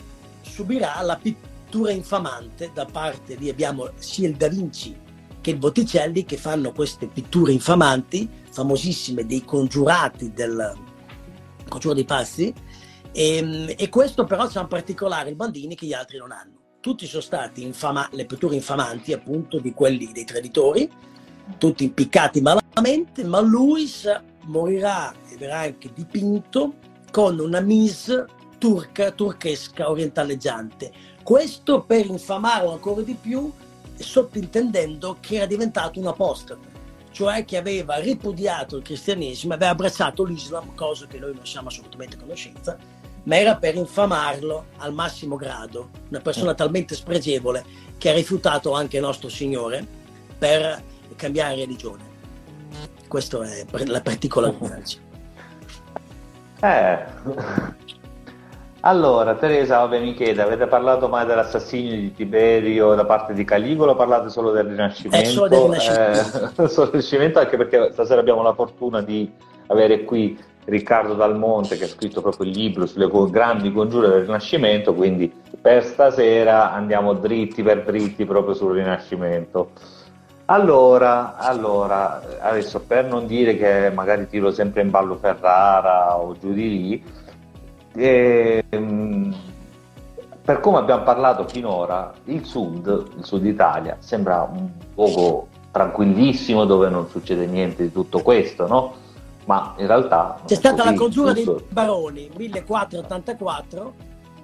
subirà la pittura infamante da parte, lì abbiamo sia il Da Vinci che il Botticelli che fanno queste pitture infamanti, famosissime, dei congiurati del Congiuro dei Pazzi, e questo però c'è un particolare, il Bandini, che gli altri non hanno. Tutti sono stati le pitture infamanti appunto di quelli dei traditori, tutti impiccati malamente, ma lui morirà e verrà anche dipinto con una mise turca, turchesca, orientaleggiante. Questo per infamarlo ancora di più, sottintendendo che era diventato un apostata, cioè che aveva ripudiato il cristianesimo, aveva abbracciato l'Islam, cosa che noi non siamo assolutamente a conoscenza, ma era per infamarlo al massimo grado, una persona talmente spregevole che ha rifiutato anche il nostro Signore per cambiare religione. Questo è la particolarità. Allora, Teresa Ove mi chiede, avete parlato mai dell'assassinio di Tiberio da parte di Caligola o parlate solo del Rinascimento? Solo del Rinascimento. Solo del Rinascimento, anche perché stasera abbiamo la fortuna di avere qui Riccardo Dal Monte, che ha scritto proprio il libro sulle grandi congiure del Rinascimento, quindi per stasera andiamo dritti per dritti proprio sul Rinascimento. Allora, adesso per non dire che magari tiro sempre in ballo Ferrara o giù di lì, per come abbiamo parlato finora, il sud Italia sembra un luogo tranquillissimo dove non succede niente di tutto questo, no? Ma in realtà c'è stata la congiura dei Baroni 1484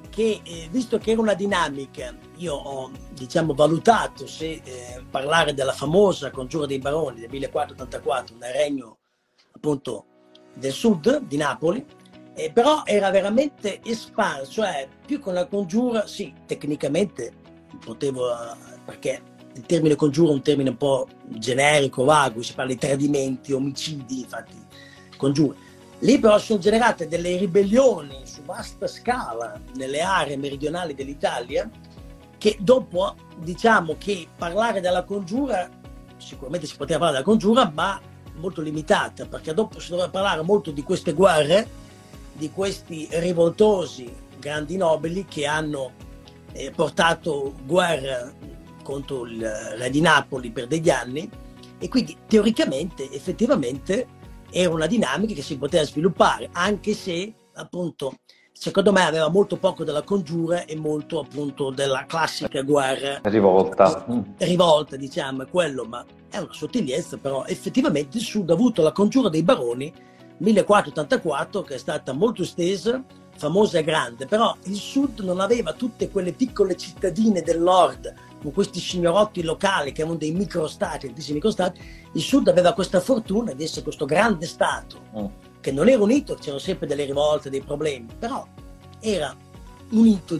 che visto che era una dinamica, io ho valutato se parlare della famosa congiura dei Baroni del 1484 nel regno appunto del sud di Napoli, però era veramente espanso, cioè più con la congiura, sì, tecnicamente potevo, perché il termine congiura è un termine un po' generico, vago, si parla di tradimenti, omicidi, infatti congiure. Lì però sono generate delle ribellioni su vasta scala nelle aree meridionali dell'Italia, che dopo che parlare della congiura, sicuramente si poteva parlare della congiura, ma molto limitata, perché dopo si doveva parlare molto di queste guerre, di questi rivoltosi grandi nobili che hanno portato guerra contro il re di Napoli per degli anni, e quindi teoricamente effettivamente era una dinamica che si poteva sviluppare, anche se appunto secondo me aveva molto poco della congiura e molto appunto della classica guerra rivolta, diciamo, è quello, ma è una sottigliezza. Però effettivamente il sud ha avuto la congiura dei Baroni 1484, che è stata molto estesa, famosa e grande, però il sud non aveva tutte quelle piccole cittadine del nord con questi signorotti locali che erano dei microstati, altissimi microstati. Il sud aveva questa fortuna di essere questo grande stato che non era unito, c'erano sempre delle rivolte, dei problemi, però era unito,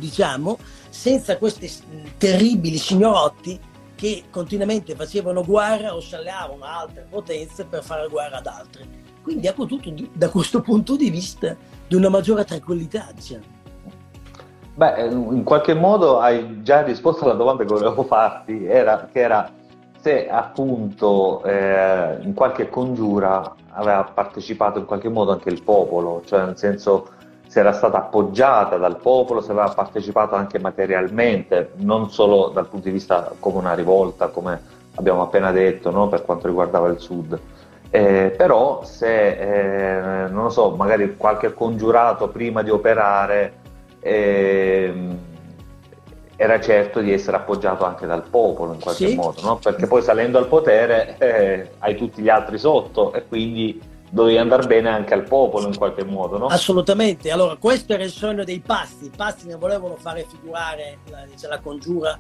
senza questi terribili signorotti che continuamente facevano guerra o scelleravano altre potenze per fare guerra ad altre. Quindi ha potuto, da questo punto di vista, di una maggiore tranquillità, Beh, in qualche modo hai già risposto alla domanda che volevo farti, era se appunto in qualche congiura aveva partecipato in qualche modo anche il popolo, cioè nel senso se era stata appoggiata dal popolo, se aveva partecipato anche materialmente, non solo dal punto di vista come una rivolta, come abbiamo appena detto, no? Per quanto riguardava il sud. Però se, non lo so, magari qualche congiurato prima di operare era certo di essere appoggiato anche dal popolo in qualche modo, no? Perché poi salendo al potere hai tutti gli altri sotto e quindi dovevi andare bene anche al popolo in qualche modo, no? Assolutamente. Allora, questo era il sogno dei Pazzi. I Pazzi ne volevano fare figurare la congiura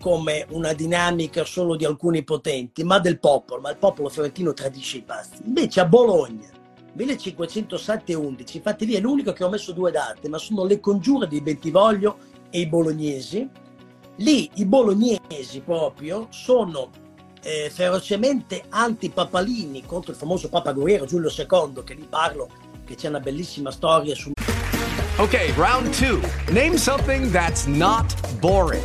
come una dinamica solo di alcuni potenti, ma del popolo, ma il popolo fiorentino tradisce i Pazzi. Invece a Bologna 1507-11, infatti lì è l'unico che ho messo due date, ma sono le congiure di Bentivoglio e i bolognesi. Lì i bolognesi proprio sono ferocemente antipapalini contro il famoso Papa Guerriero Giulio II, che lì parlo, che c'è una bellissima storia su. Ok, round two. Name something that's not boring.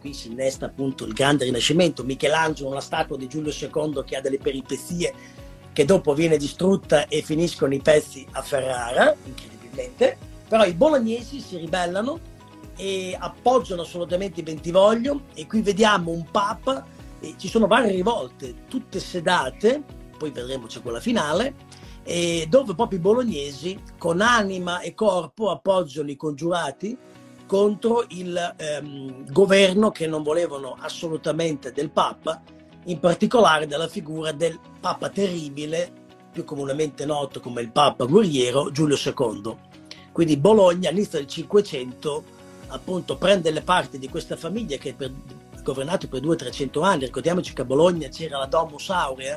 qui si innesta appunto il grande Rinascimento. Michelangelo, una statua di Giulio II che ha delle peripezie che dopo viene distrutta e finiscono i pezzi a Ferrara, incredibilmente, però i bolognesi si ribellano e appoggiano assolutamente Bentivoglio, e qui vediamo un papa, e ci sono varie rivolte, tutte sedate, poi vedremo c'è quella finale, e dove proprio i bolognesi con anima e corpo appoggiano i congiurati contro il governo che non volevano assolutamente del papa, in particolare della figura del papa terribile, più comunemente noto come il papa guerriero Giulio II. Quindi Bologna all'inizio del 500 appunto prende le parti di questa famiglia che è governata per 200-300 anni. Ricordiamoci che a Bologna c'era la Domus Aurea,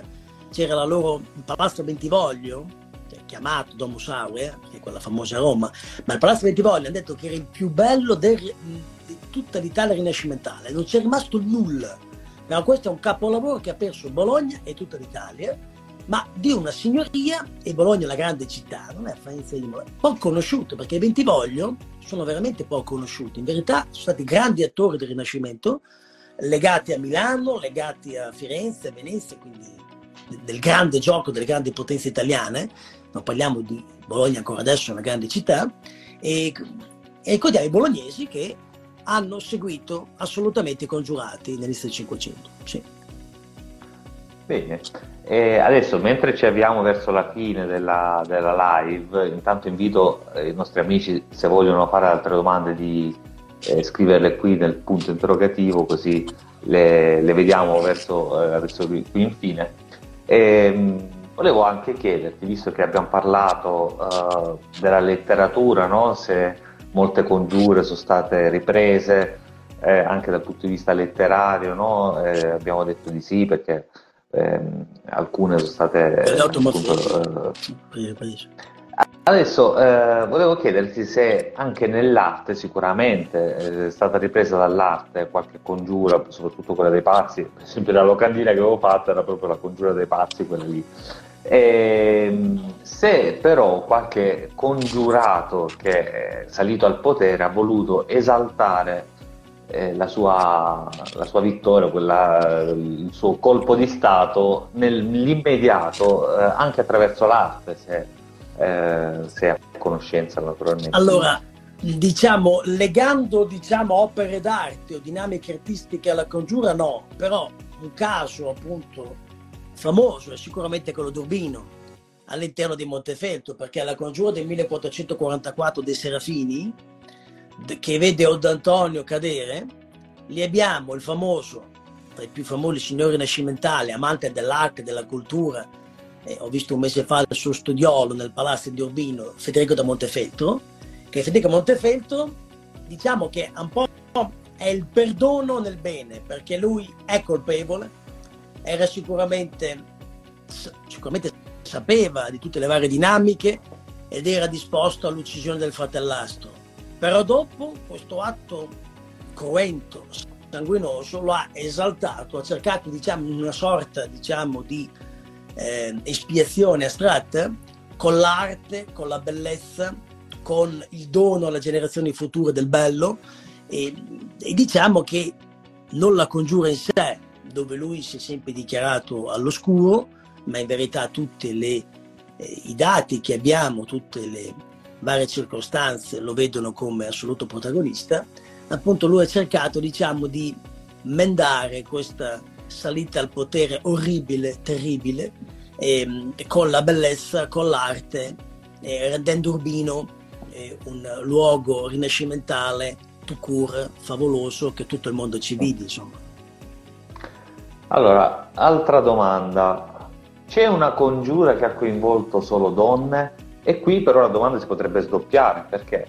c'era la loro Palazzo Bentivoglio, chiamato Domus Aurea, che è quella famosa Roma, ma il Palazzo Bentivoglio hanno detto che era il più bello di tutta l'Italia rinascimentale, non c'è rimasto nulla, però questo è un capolavoro che ha perso Bologna e tutta l'Italia, ma di una signoria, e Bologna è la grande città, non è Faenza e Imola, poco conosciuto, perché i Bentivoglio sono veramente poco conosciuti, in verità sono stati grandi attori del Rinascimento, legati a Milano, legati a Firenze, a Venezia, quindi del grande gioco delle grandi potenze italiane, ma parliamo di Bologna ancora adesso, è una grande città, e ricordiamo i bolognesi che hanno seguito assolutamente i congiurati nell'inizio del 500. Sì. Bene, e adesso mentre ci avviamo verso la fine della live, intanto invito i nostri amici, se vogliono fare altre domande, di scriverle qui nel punto interrogativo, così le vediamo verso qui infine. Volevo anche chiederti, visto che abbiamo parlato della letteratura, no? Se molte congiure sono state riprese anche dal punto di vista letterario, no? Abbiamo detto di sì, perché alcune sono state appunto, adesso volevo chiederti se anche nell'arte, sicuramente è stata ripresa dall'arte qualche congiura, soprattutto quella dei pazzi. Per esempio la locandina che avevo fatta era proprio la congiura dei pazzi, quella lì. Se però qualche congiurato che è salito al potere ha voluto esaltare la sua vittoria, il suo colpo di stato nell'immediato, anche attraverso l'arte, se a conoscenza naturalmente. Allora, legando opere d'arte o dinamiche artistiche alla congiura, no, però un caso appunto famoso è sicuramente quello di Urbino all'interno di Montefeltro, perché la congiura del 1444 dei Serafini, che vede Oddantonio cadere, lì abbiamo il famoso, tra i più famosi signori rinascimentali, amante dell'arte e della cultura, ho visto un mese fa il suo studiolo nel palazzo di Urbino, Federico da Montefeltro, che Federico Montefeltro diciamo che un po' è il perdono nel bene, perché lui è colpevole, era sicuramente sapeva di tutte le varie dinamiche ed era disposto all'uccisione del fratellastro, però dopo questo atto cruento, sanguinoso, lo ha esaltato, ha cercato una sorta di espiazione astratta con l'arte, con la bellezza, con il dono alle generazioni future del bello, e diciamo che non la congiura in sé, dove lui si è sempre dichiarato all'oscuro, ma in verità tutti i dati che abbiamo, tutte le varie circostanze lo vedono come assoluto protagonista. Appunto lui ha cercato di mendare questa salita al potere orribile, terribile, con la bellezza, con l'arte, rendendo Urbino un luogo rinascimentale tout court, favoloso, che tutto il mondo ci vide, insomma. Allora, altra domanda: c'è una congiura che ha coinvolto solo donne? E qui però la domanda si potrebbe sdoppiare, perché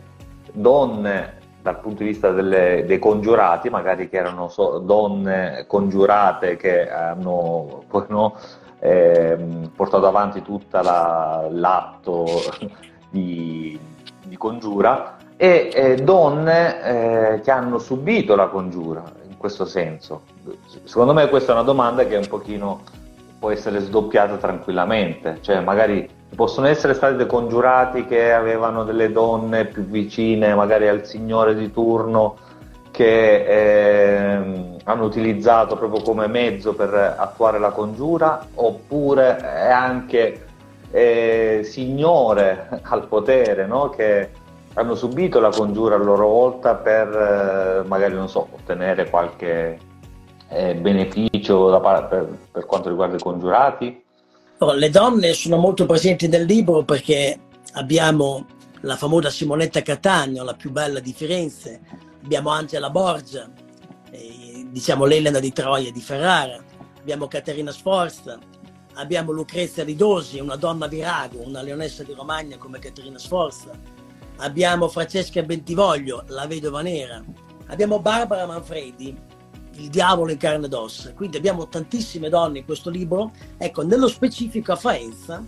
donne dal punto di vista dei congiurati, magari che erano donne congiurate che hanno portato avanti tutta l'atto di congiura, e donne che hanno subito la congiura, in questo senso. Secondo me questa è una domanda che un pochino può essere sdoppiata tranquillamente, cioè magari possono essere stati dei congiurati che avevano delle donne più vicine magari al signore di turno, che hanno utilizzato proprio come mezzo per attuare la congiura, oppure è anche signore al potere, no? Che hanno subito la congiura a loro volta per magari, non so, ottenere qualche beneficio da parte, per quanto riguarda i congiurati. Però le donne sono molto presenti nel libro, perché abbiamo la famosa Simonetta Cattaneo, la più bella di Firenze, abbiamo Angela Borgia, diciamo l'Elena di Troia di Ferrara, abbiamo Caterina Sforza, abbiamo Lucrezia Ridosi, una donna virago, una leonessa di Romagna come Caterina Sforza, abbiamo Francesca Bentivoglio, la vedova nera, abbiamo Barbara Manfredi, il diavolo in carne ed ossa. Quindi abbiamo tantissime donne in questo libro. Ecco, nello specifico a Faenza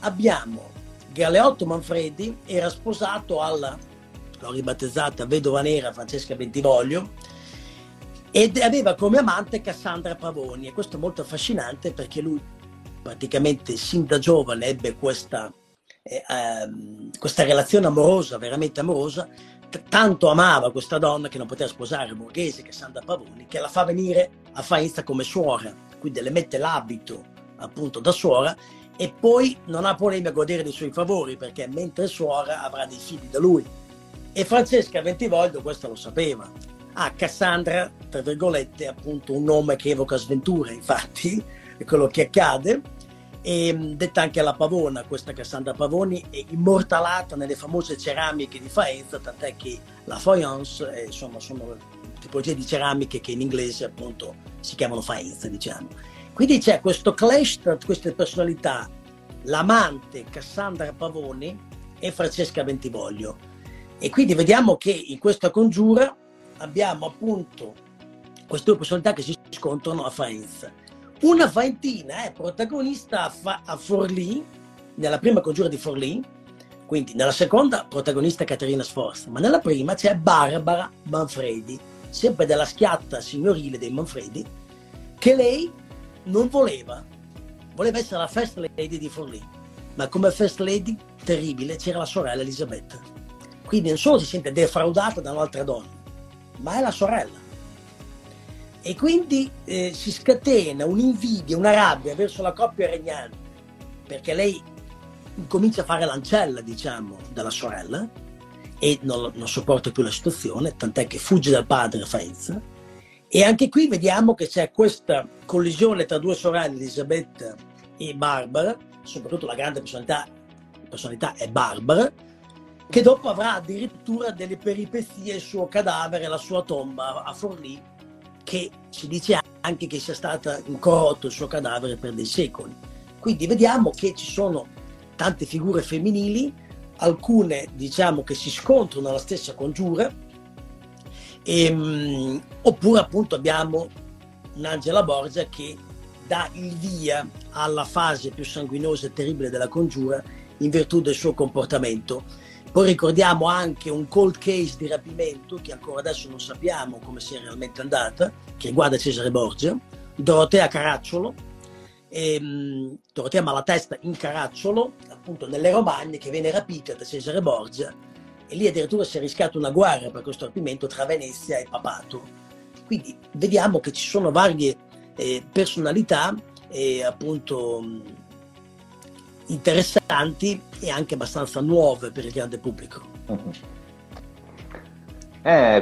abbiamo Galeotto Manfredi, era sposato alla, l'ho ribattezzata, vedova nera Francesca Bentivoglio, ed aveva come amante Cassandra Pavoni, e questo è molto affascinante perché lui praticamente sin da giovane ebbe questa relazione amorosa, veramente amorosa, tanto amava questa donna che non poteva sposare, borghese, Cassandra Pavoni, che la fa venire a Faenza come suora, quindi le mette l'abito appunto da suora, e poi non ha problemi a godere dei suoi favori, perché mentre suora avrà dei figli da lui. E Francesca Bentivoglio questo lo sapeva. Cassandra, tra virgolette, è appunto un nome che evoca sventura, infatti è quello che accade, e detta anche la Pavona. Questa Cassandra Pavoni è immortalata nelle famose ceramiche di Faenza, tant'è che la faience, insomma, sono tipologie di ceramiche che in inglese appunto si chiamano Faenza, diciamo. Quindi c'è questo clash tra queste personalità, l'amante Cassandra Pavoni e Francesca Bentivoglio, e quindi vediamo che in questa congiura abbiamo appunto queste due personalità che si scontrano a Faenza. Una faentina è protagonista a Forlì, nella prima congiura di Forlì, quindi nella seconda protagonista Caterina Sforza, ma nella prima c'è Barbara Manfredi, sempre della schiatta signorile dei Manfredi, che lei non voleva essere la first lady di Forlì, ma come first lady terribile c'era la sorella Elisabetta, quindi non solo si sente defraudata da un'altra donna, ma è la sorella. E quindi si scatena un'invidia, una rabbia verso la coppia regnante, perché lei comincia a fare l'ancella, diciamo, della sorella, e non sopporta più la situazione, tant'è che fugge dal padre a Faenza. E anche qui vediamo che c'è questa collisione tra due sorelle, Elisabetta e Barbara, soprattutto la grande personalità è Barbara, che dopo avrà addirittura delle peripezie, il suo cadavere, la sua tomba a Forlì, che si dice anche che sia stata incorrotto il suo cadavere per dei secoli. Quindi vediamo che ci sono tante figure femminili, alcune diciamo che si scontrano alla stessa congiura, oppure appunto abbiamo un'Angela Borgia che dà il via alla fase più sanguinosa e terribile della congiura in virtù del suo comportamento. Poi ricordiamo anche un cold case di rapimento che ancora adesso non sappiamo come sia realmente andata, che riguarda Cesare Borgia, Dorotea Caracciolo, Dorotea Malatesta in Caracciolo, appunto nelle Romagne, che viene rapita da Cesare Borgia, e lì addirittura si è rischiata una guerra per questo rapimento tra Venezia e Papato. Quindi vediamo che ci sono varie personalità appunto interessanti e anche abbastanza nuove per il grande pubblico.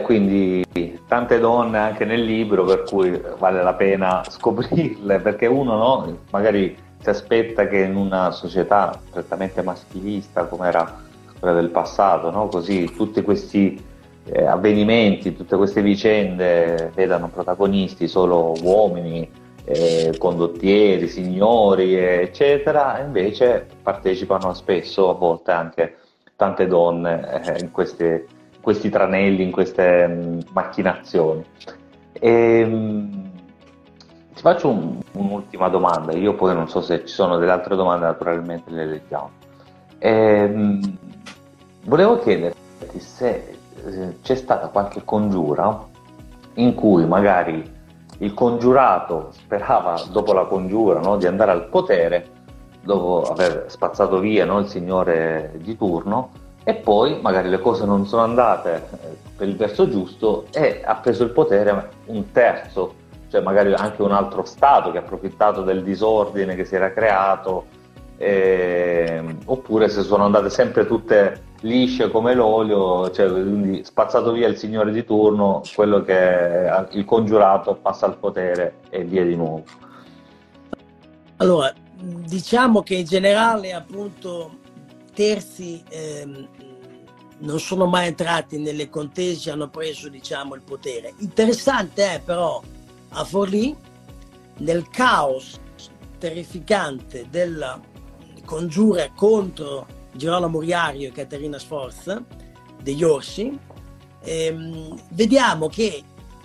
Quindi tante donne anche nel libro, per cui vale la pena scoprirle, perché uno magari si aspetta che in una società prettamente maschilista come era quella del passato, così tutti questi avvenimenti, tutte queste vicende vedano protagonisti solo uomini, condottieri, signori, eccetera. Invece partecipano spesso, a volte anche tante donne, in questi tranelli, in queste macchinazioni. Ti faccio un'ultima domanda, io poi non so se ci sono delle altre domande, naturalmente le leggiamo. Volevo chiederti se c'è stata qualche congiura in cui magari il congiurato sperava, dopo la congiura, di andare al potere, dopo aver spazzato via il signore di turno, e poi magari le cose non sono andate per il verso giusto e ha preso il potere un terzo, cioè magari anche un altro stato che ha approfittato del disordine che si era creato, oppure se sono andate sempre tutte lisce come l'olio, cioè quindi spazzato via il signore di turno, quello che è il congiurato passa al potere e via di nuovo. Allora, diciamo che in generale appunto terzi non sono mai entrati nelle contese, hanno preso diciamo il potere. Interessante è però a Forlì, nel caos terrificante della congiura contro Girolamo Riario e Caterina Sforza degli Orsi, vediamo che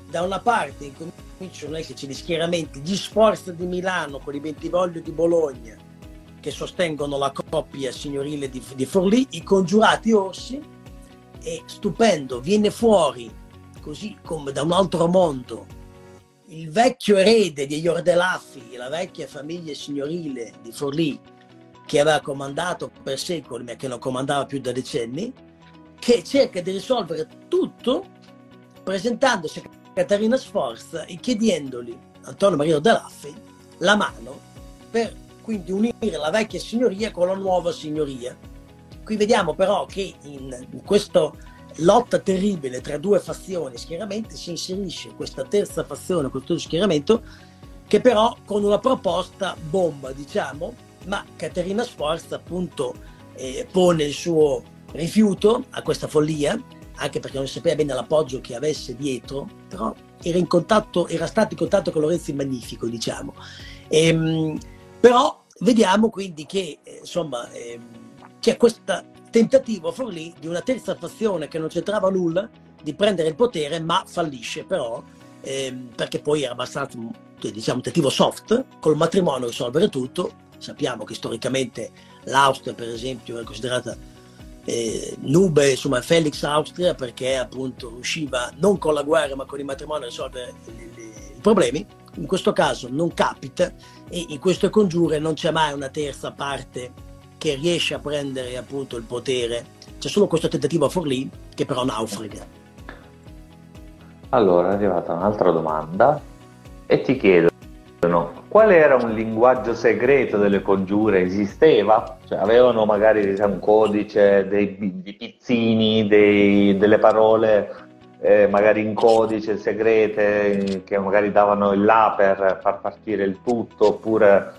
da una parte cominciano a esserci gli schieramenti, gli Sforza di Milano con i Bentivoglio di Bologna che sostengono la coppia signorile di Forlì, i congiurati Orsi, e stupendo viene fuori così come da un altro mondo il vecchio erede degli Ordelaffi, la vecchia famiglia signorile di Forlì, che aveva comandato per secoli ma che non comandava più da decenni, che cerca di risolvere tutto presentandosi a Caterina Sforza e chiedendogli, Antonio Maria Ordelaffi, la mano per quindi unire la vecchia signoria con la nuova signoria. Qui vediamo però che in questa lotta terribile tra due fazioni schieramenti si inserisce questa terza fazione, questo schieramento, che però con una proposta bomba, diciamo, ma Caterina Sforza appunto pone il suo rifiuto a questa follia, anche perché non sapeva bene l'appoggio che avesse dietro, però era stato in contatto con Lorenzo il Magnifico, diciamo. Però vediamo quindi che c'è questo tentativo a Forlì di una terza fazione che non c'entrava nulla di prendere il potere, ma fallisce però perché poi era abbastanza, diciamo, un tentativo soft, col matrimonio risolvere tutto. Sappiamo che storicamente l'Austria, per esempio, è considerata nube, insomma, Felix Austria, perché appunto riusciva non con la guerra ma con il matrimonio a risolvere i problemi. In questo caso non capita e in queste congiure non c'è mai una terza parte che riesce a prendere appunto il potere. C'è solo questo tentativo a Forlì che però naufraga. Allora è arrivata un'altra domanda e ti chiedo: qual era un linguaggio segreto delle congiure? Esisteva? Cioè, avevano magari un codice di pizzini, delle parole magari in codice segrete che magari davano il là per far partire il tutto, oppure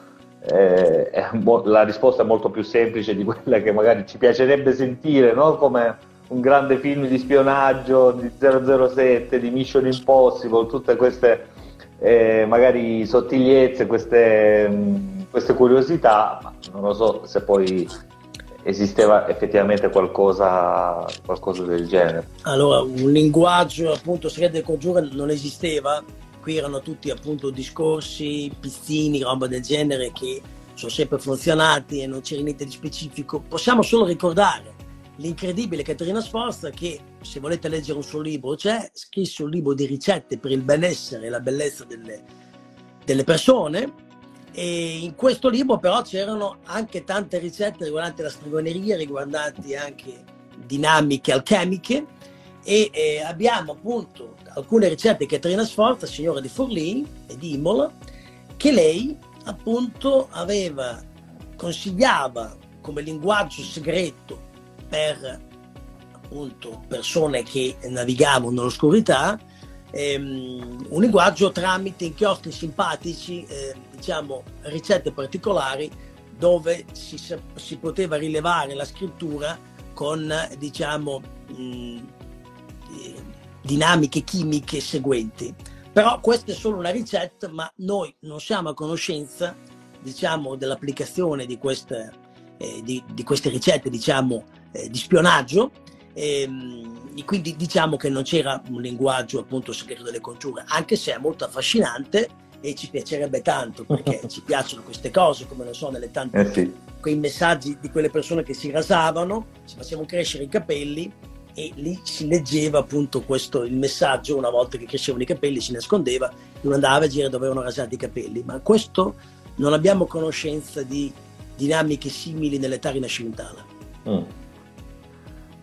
la risposta è molto più semplice di quella che magari ci piacerebbe sentire, no? Come un grande film di spionaggio di 007, di Mission Impossible, tutte queste magari sottigliezze, queste curiosità, ma non lo so se poi esisteva effettivamente qualcosa del genere. Allora, un linguaggio appunto segreto del congiuro non esisteva, qui erano tutti appunto discorsi, pizzini, roba del genere che sono sempre funzionati e non c'era niente di specifico. Possiamo solo ricordare l'incredibile Caterina Sforza che, se volete leggere un suo libro, scrisse un libro di ricette per il benessere e la bellezza delle persone, e in questo libro però c'erano anche tante ricette riguardanti la stregoneria, riguardanti anche dinamiche alchemiche, e abbiamo appunto alcune ricette di Caterina Sforza, signora di Forlì e di Imola, che lei appunto consigliava come linguaggio segreto per appunto persone che navigavano nell'oscurità, un linguaggio tramite inchiostri simpatici, diciamo ricette particolari dove si poteva rilevare la scrittura con dinamiche chimiche seguenti. Però questa è solo una ricetta, ma noi non siamo a conoscenza dell'applicazione di queste ricette di spionaggio, e quindi diciamo che non c'era un linguaggio appunto segreto delle congiure, anche se è molto affascinante e ci piacerebbe tanto, perché ci piacciono queste cose, come lo so, nelle tante sì, quei messaggi di quelle persone che si rasavano, si facevano crescere i capelli e lì si leggeva appunto questo il messaggio. Una volta che crescevano i capelli si nascondeva, non andava a girare, dovevano rasare i capelli, ma questo non abbiamo conoscenza di dinamiche simili nell'età rinascimentale.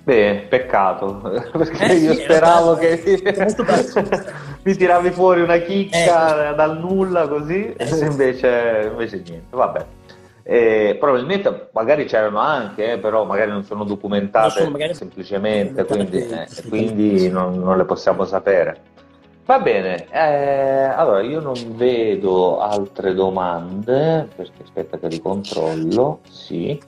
Beh, peccato, perché io speravo che mi tiravi fuori una chicca dal nulla così, invece niente, vabbè. Probabilmente magari c'erano anche, però magari non sono documentate, semplicemente, quindi non le possiamo sapere. Va bene, allora io non vedo altre domande, perché aspetta che ricontrollo, sì.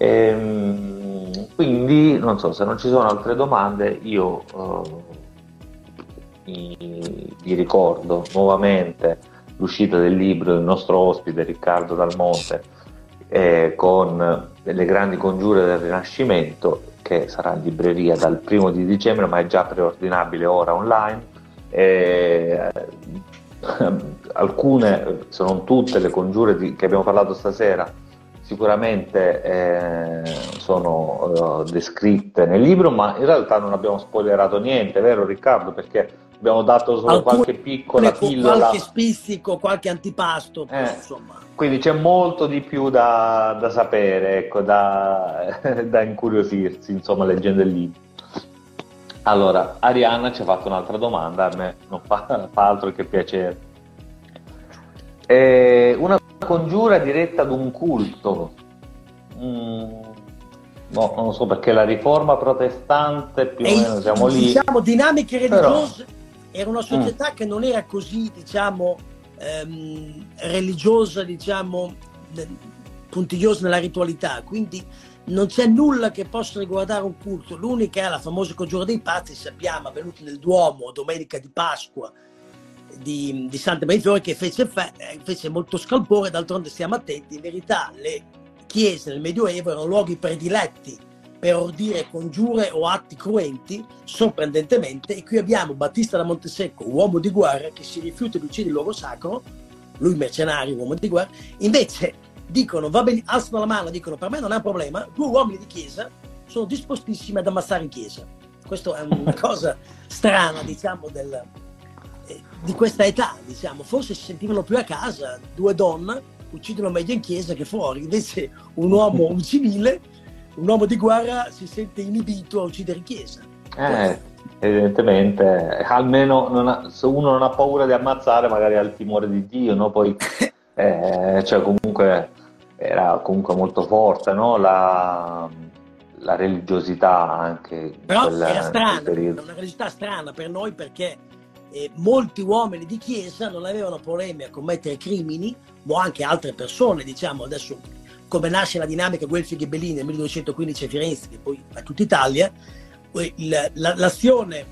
Quindi non so se non ci sono altre domande, io vi ricordo nuovamente l'uscita del libro del nostro ospite Riccardo Dal Monte con le grandi congiure del Rinascimento, che sarà in libreria dal 1° di dicembre, ma è già preordinabile ora online. Alcune, se non tutte, le congiure che abbiamo parlato stasera sicuramente sono descritte nel libro, ma in realtà non abbiamo spoilerato niente, vero Riccardo? Perché abbiamo dato solo qualche piccola pillola, qualche spizzico, qualche antipasto, insomma. Quindi c'è molto di più da sapere, ecco, da incuriosirsi, insomma, leggendo il libro. Allora, Arianna ci ha fatto un'altra domanda, a me non fa altro che piacere. Una congiura diretta ad un culto, no, non so, perché la riforma protestante più o meno siamo lì, diciamo, dinamiche religiose, però era una società che non era così, diciamo, religiosa, diciamo, puntigliosa nella ritualità, quindi non c'è nulla che possa riguardare un culto. L'unica è la famosa congiura dei pazzi, sappiamo, avvenuta nel Duomo domenica di Pasqua di Santa Bentivoglio, che fece molto scalpore. D'altronde stiamo attenti, in verità le chiese nel Medioevo erano luoghi prediletti per ordire congiure o atti cruenti, sorprendentemente, e qui abbiamo Battista da Montesecco, uomo di guerra, che si rifiuta di uccidere il luogo sacro, lui mercenario, uomo di guerra, invece dicono, va bene, alzano la mano, dicono per me non è un problema, 2 uomini di chiesa sono dispostissimi ad ammazzare in chiesa. Questa è una cosa strana, diciamo, di questa età, diciamo. Forse si sentivano più a casa, 2 donne uccidono meglio in chiesa che fuori, invece un uomo, un civile, un uomo di guerra si sente inibito a uccidere in chiesa. Evidentemente, almeno se uno non ha paura di ammazzare, magari ha il timore di Dio, no? Poi cioè, comunque era comunque molto forte, no? La religiosità anche, però era strana, era una religiosità strana per noi, perché molti uomini di chiesa non avevano problemi a commettere crimini, ma anche altre persone, diciamo. Adesso, come nasce la dinamica Guelfi-Ghibellini nel 1215 a Firenze, che poi a tutta Italia, l'azione,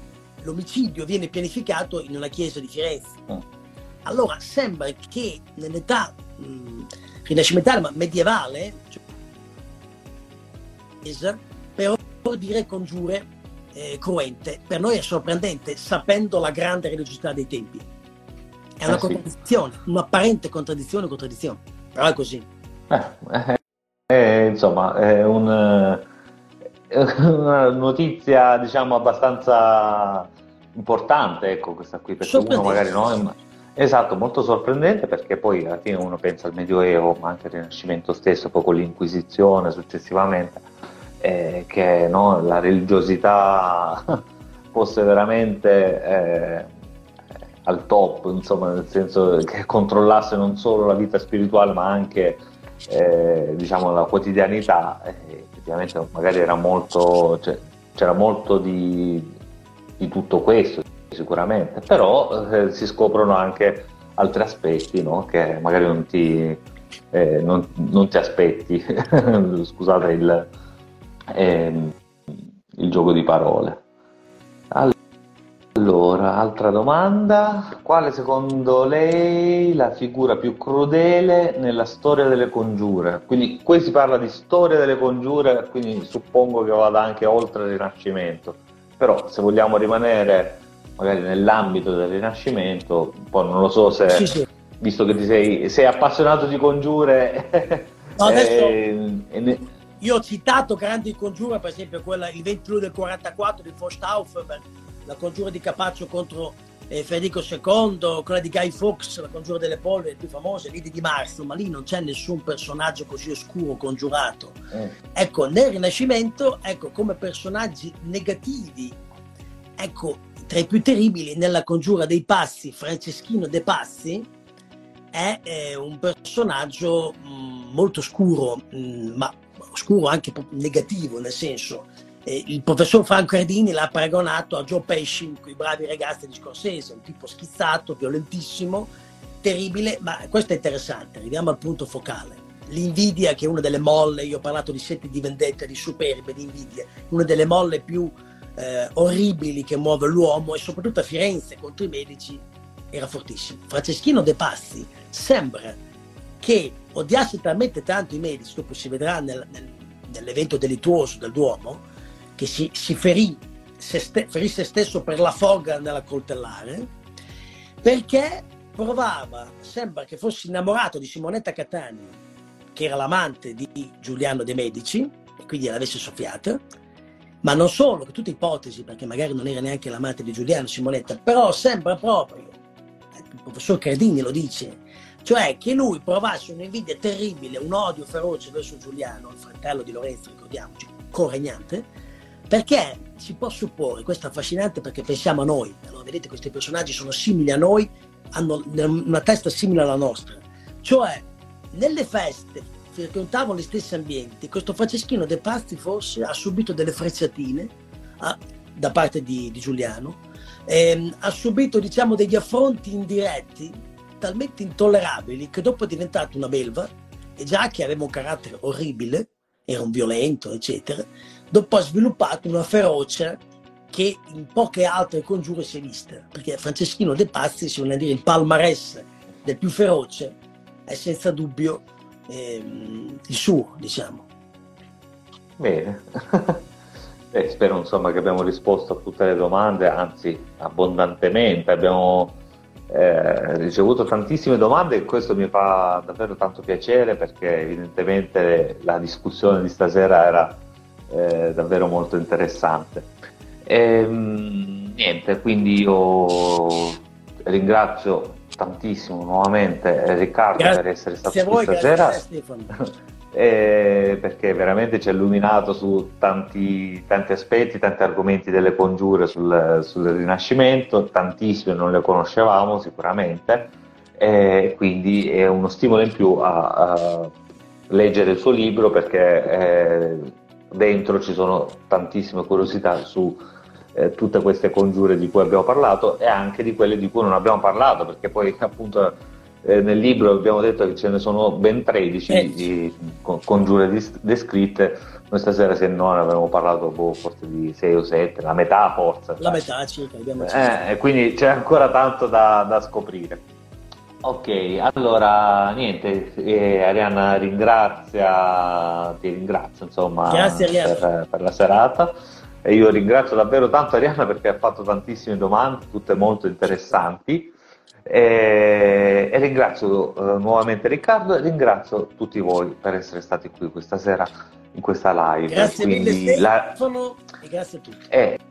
l'omicidio viene pianificato in una chiesa di Firenze. Allora sembra che nell'età rinascimentale, ma medievale, cioè, per ordire congiure cruente. Per noi è sorprendente, sapendo la grande religiosità dei tempi. È una contraddizione, un'apparente contraddizione, però è così. Insomma, è una notizia, diciamo, abbastanza importante, ecco, questa qui, perché uno magari no. Esatto, molto sorprendente, perché poi alla fine uno pensa al Medioevo, ma anche al Rinascimento stesso, poi con l'Inquisizione successivamente. Che no, la religiosità fosse veramente al top, insomma, nel senso che controllasse non solo la vita spirituale, ma anche diciamo la quotidianità. Effettivamente magari era molto, cioè, c'era molto di tutto questo sicuramente, però si scoprono anche altri aspetti, no, che magari non ti aspetti scusate il gioco di parole. Allora, altra domanda: quale secondo lei la figura più crudele nella storia delle congiure? Quindi qui si parla di storia delle congiure, quindi suppongo che vada anche oltre il Rinascimento, però se vogliamo rimanere magari nell'ambito del Rinascimento, poi non lo so se visto che ti sei appassionato di congiure. No, adesso... Io ho citato grandi congiure, per esempio quella il 20 luglio del 44 di Forstaufer, la congiura di Capaccio contro Federico II, quella di Guy Fawkes, La congiura delle polveri, più famosa, l'Ide di Marzo, ma lì non c'è nessun personaggio così oscuro congiurato. Ecco, nel Rinascimento, ecco, come personaggi negativi, ecco, tra i più terribili, nella Congiura dei Pazzi, Franceschino de' Pazzi è un personaggio molto scuro, ma scuro anche negativo, nel senso, il professor Franco Ardini l'ha paragonato a Joe Pesci in Quei bravi ragazzi di Scorsese, un tipo schizzato, violentissimo, terribile. Ma questo è interessante, arriviamo al punto focale. L'invidia, che è una delle molle, io ho parlato di sette di vendetta, di superbe, di invidia, una delle molle più orribili che muove l'uomo, e soprattutto a Firenze contro i Medici era fortissimo. Franceschino de' Pazzi sembra che odiasse talmente tanto i Medici, dopo si vedrà nell'evento delittuoso del Duomo, che si ferì se stesso per la foga nella coltellare, perché provava, sembra che fosse innamorato di Simonetta Cattaneo, che era l'amante di Giuliano de' Medici, e quindi l'avesse soffiata. Ma non solo, che tutte ipotesi, perché magari non era neanche l'amante di Giuliano Simonetta, però sembra proprio, il professor Cardini lo dice, cioè che lui provasse un'invidia terribile, un odio feroce verso Giuliano, il fratello di Lorenzo, ricordiamoci, coregnante, perché si può supporre, questo è affascinante perché pensiamo a noi, allora vedete questi personaggi sono simili a noi, hanno una testa simile alla nostra, cioè nelle feste frequentavano gli stessi ambienti. Questo Franceschino de' Pazzi forse ha subito delle frecciatine da parte di Giuliano, ha subito, diciamo, degli affronti indiretti talmente intollerabili che dopo è diventato una belva, e già che aveva un carattere orribile, era un violento eccetera, dopo ha sviluppato una ferocia che in poche altre congiure si è vista, perché Franceschino de' Pazzi, se vogliamo dire il palmarès del più feroce, è senza dubbio il suo, diciamo. Bene. Spero insomma che abbiamo risposto a tutte le domande, anzi abbondantemente, abbiamo ricevuto tantissime domande e questo mi fa davvero tanto piacere, perché evidentemente la discussione di stasera era davvero molto interessante. Niente, quindi io ringrazio tantissimo nuovamente Riccardo per essere stato qui stasera, perché veramente ci ha illuminato su tanti aspetti, tanti argomenti delle congiure sul Rinascimento, tantissime non le conoscevamo sicuramente, quindi è uno stimolo in più a leggere il suo libro, perché dentro ci sono tantissime curiosità su tutte queste congiure di cui abbiamo parlato e anche di quelle di cui non abbiamo parlato, perché poi appunto nel libro abbiamo detto che ce ne sono ben 13 di congiure descritte. Noi stasera, se non avevamo parlato forse di 6 o 7, la metà forse. La metà circa, abbiamo e quindi c'è ancora tanto da scoprire. Ok, allora niente, Arianna ti ringrazio insomma. Grazie, per la serata. E io ringrazio davvero tanto Arianna perché ha fatto tantissime domande, tutte molto interessanti, e ringrazio nuovamente Riccardo e ringrazio tutti voi per essere stati qui questa sera in questa live. Grazie mille Stefano, e grazie a tutti.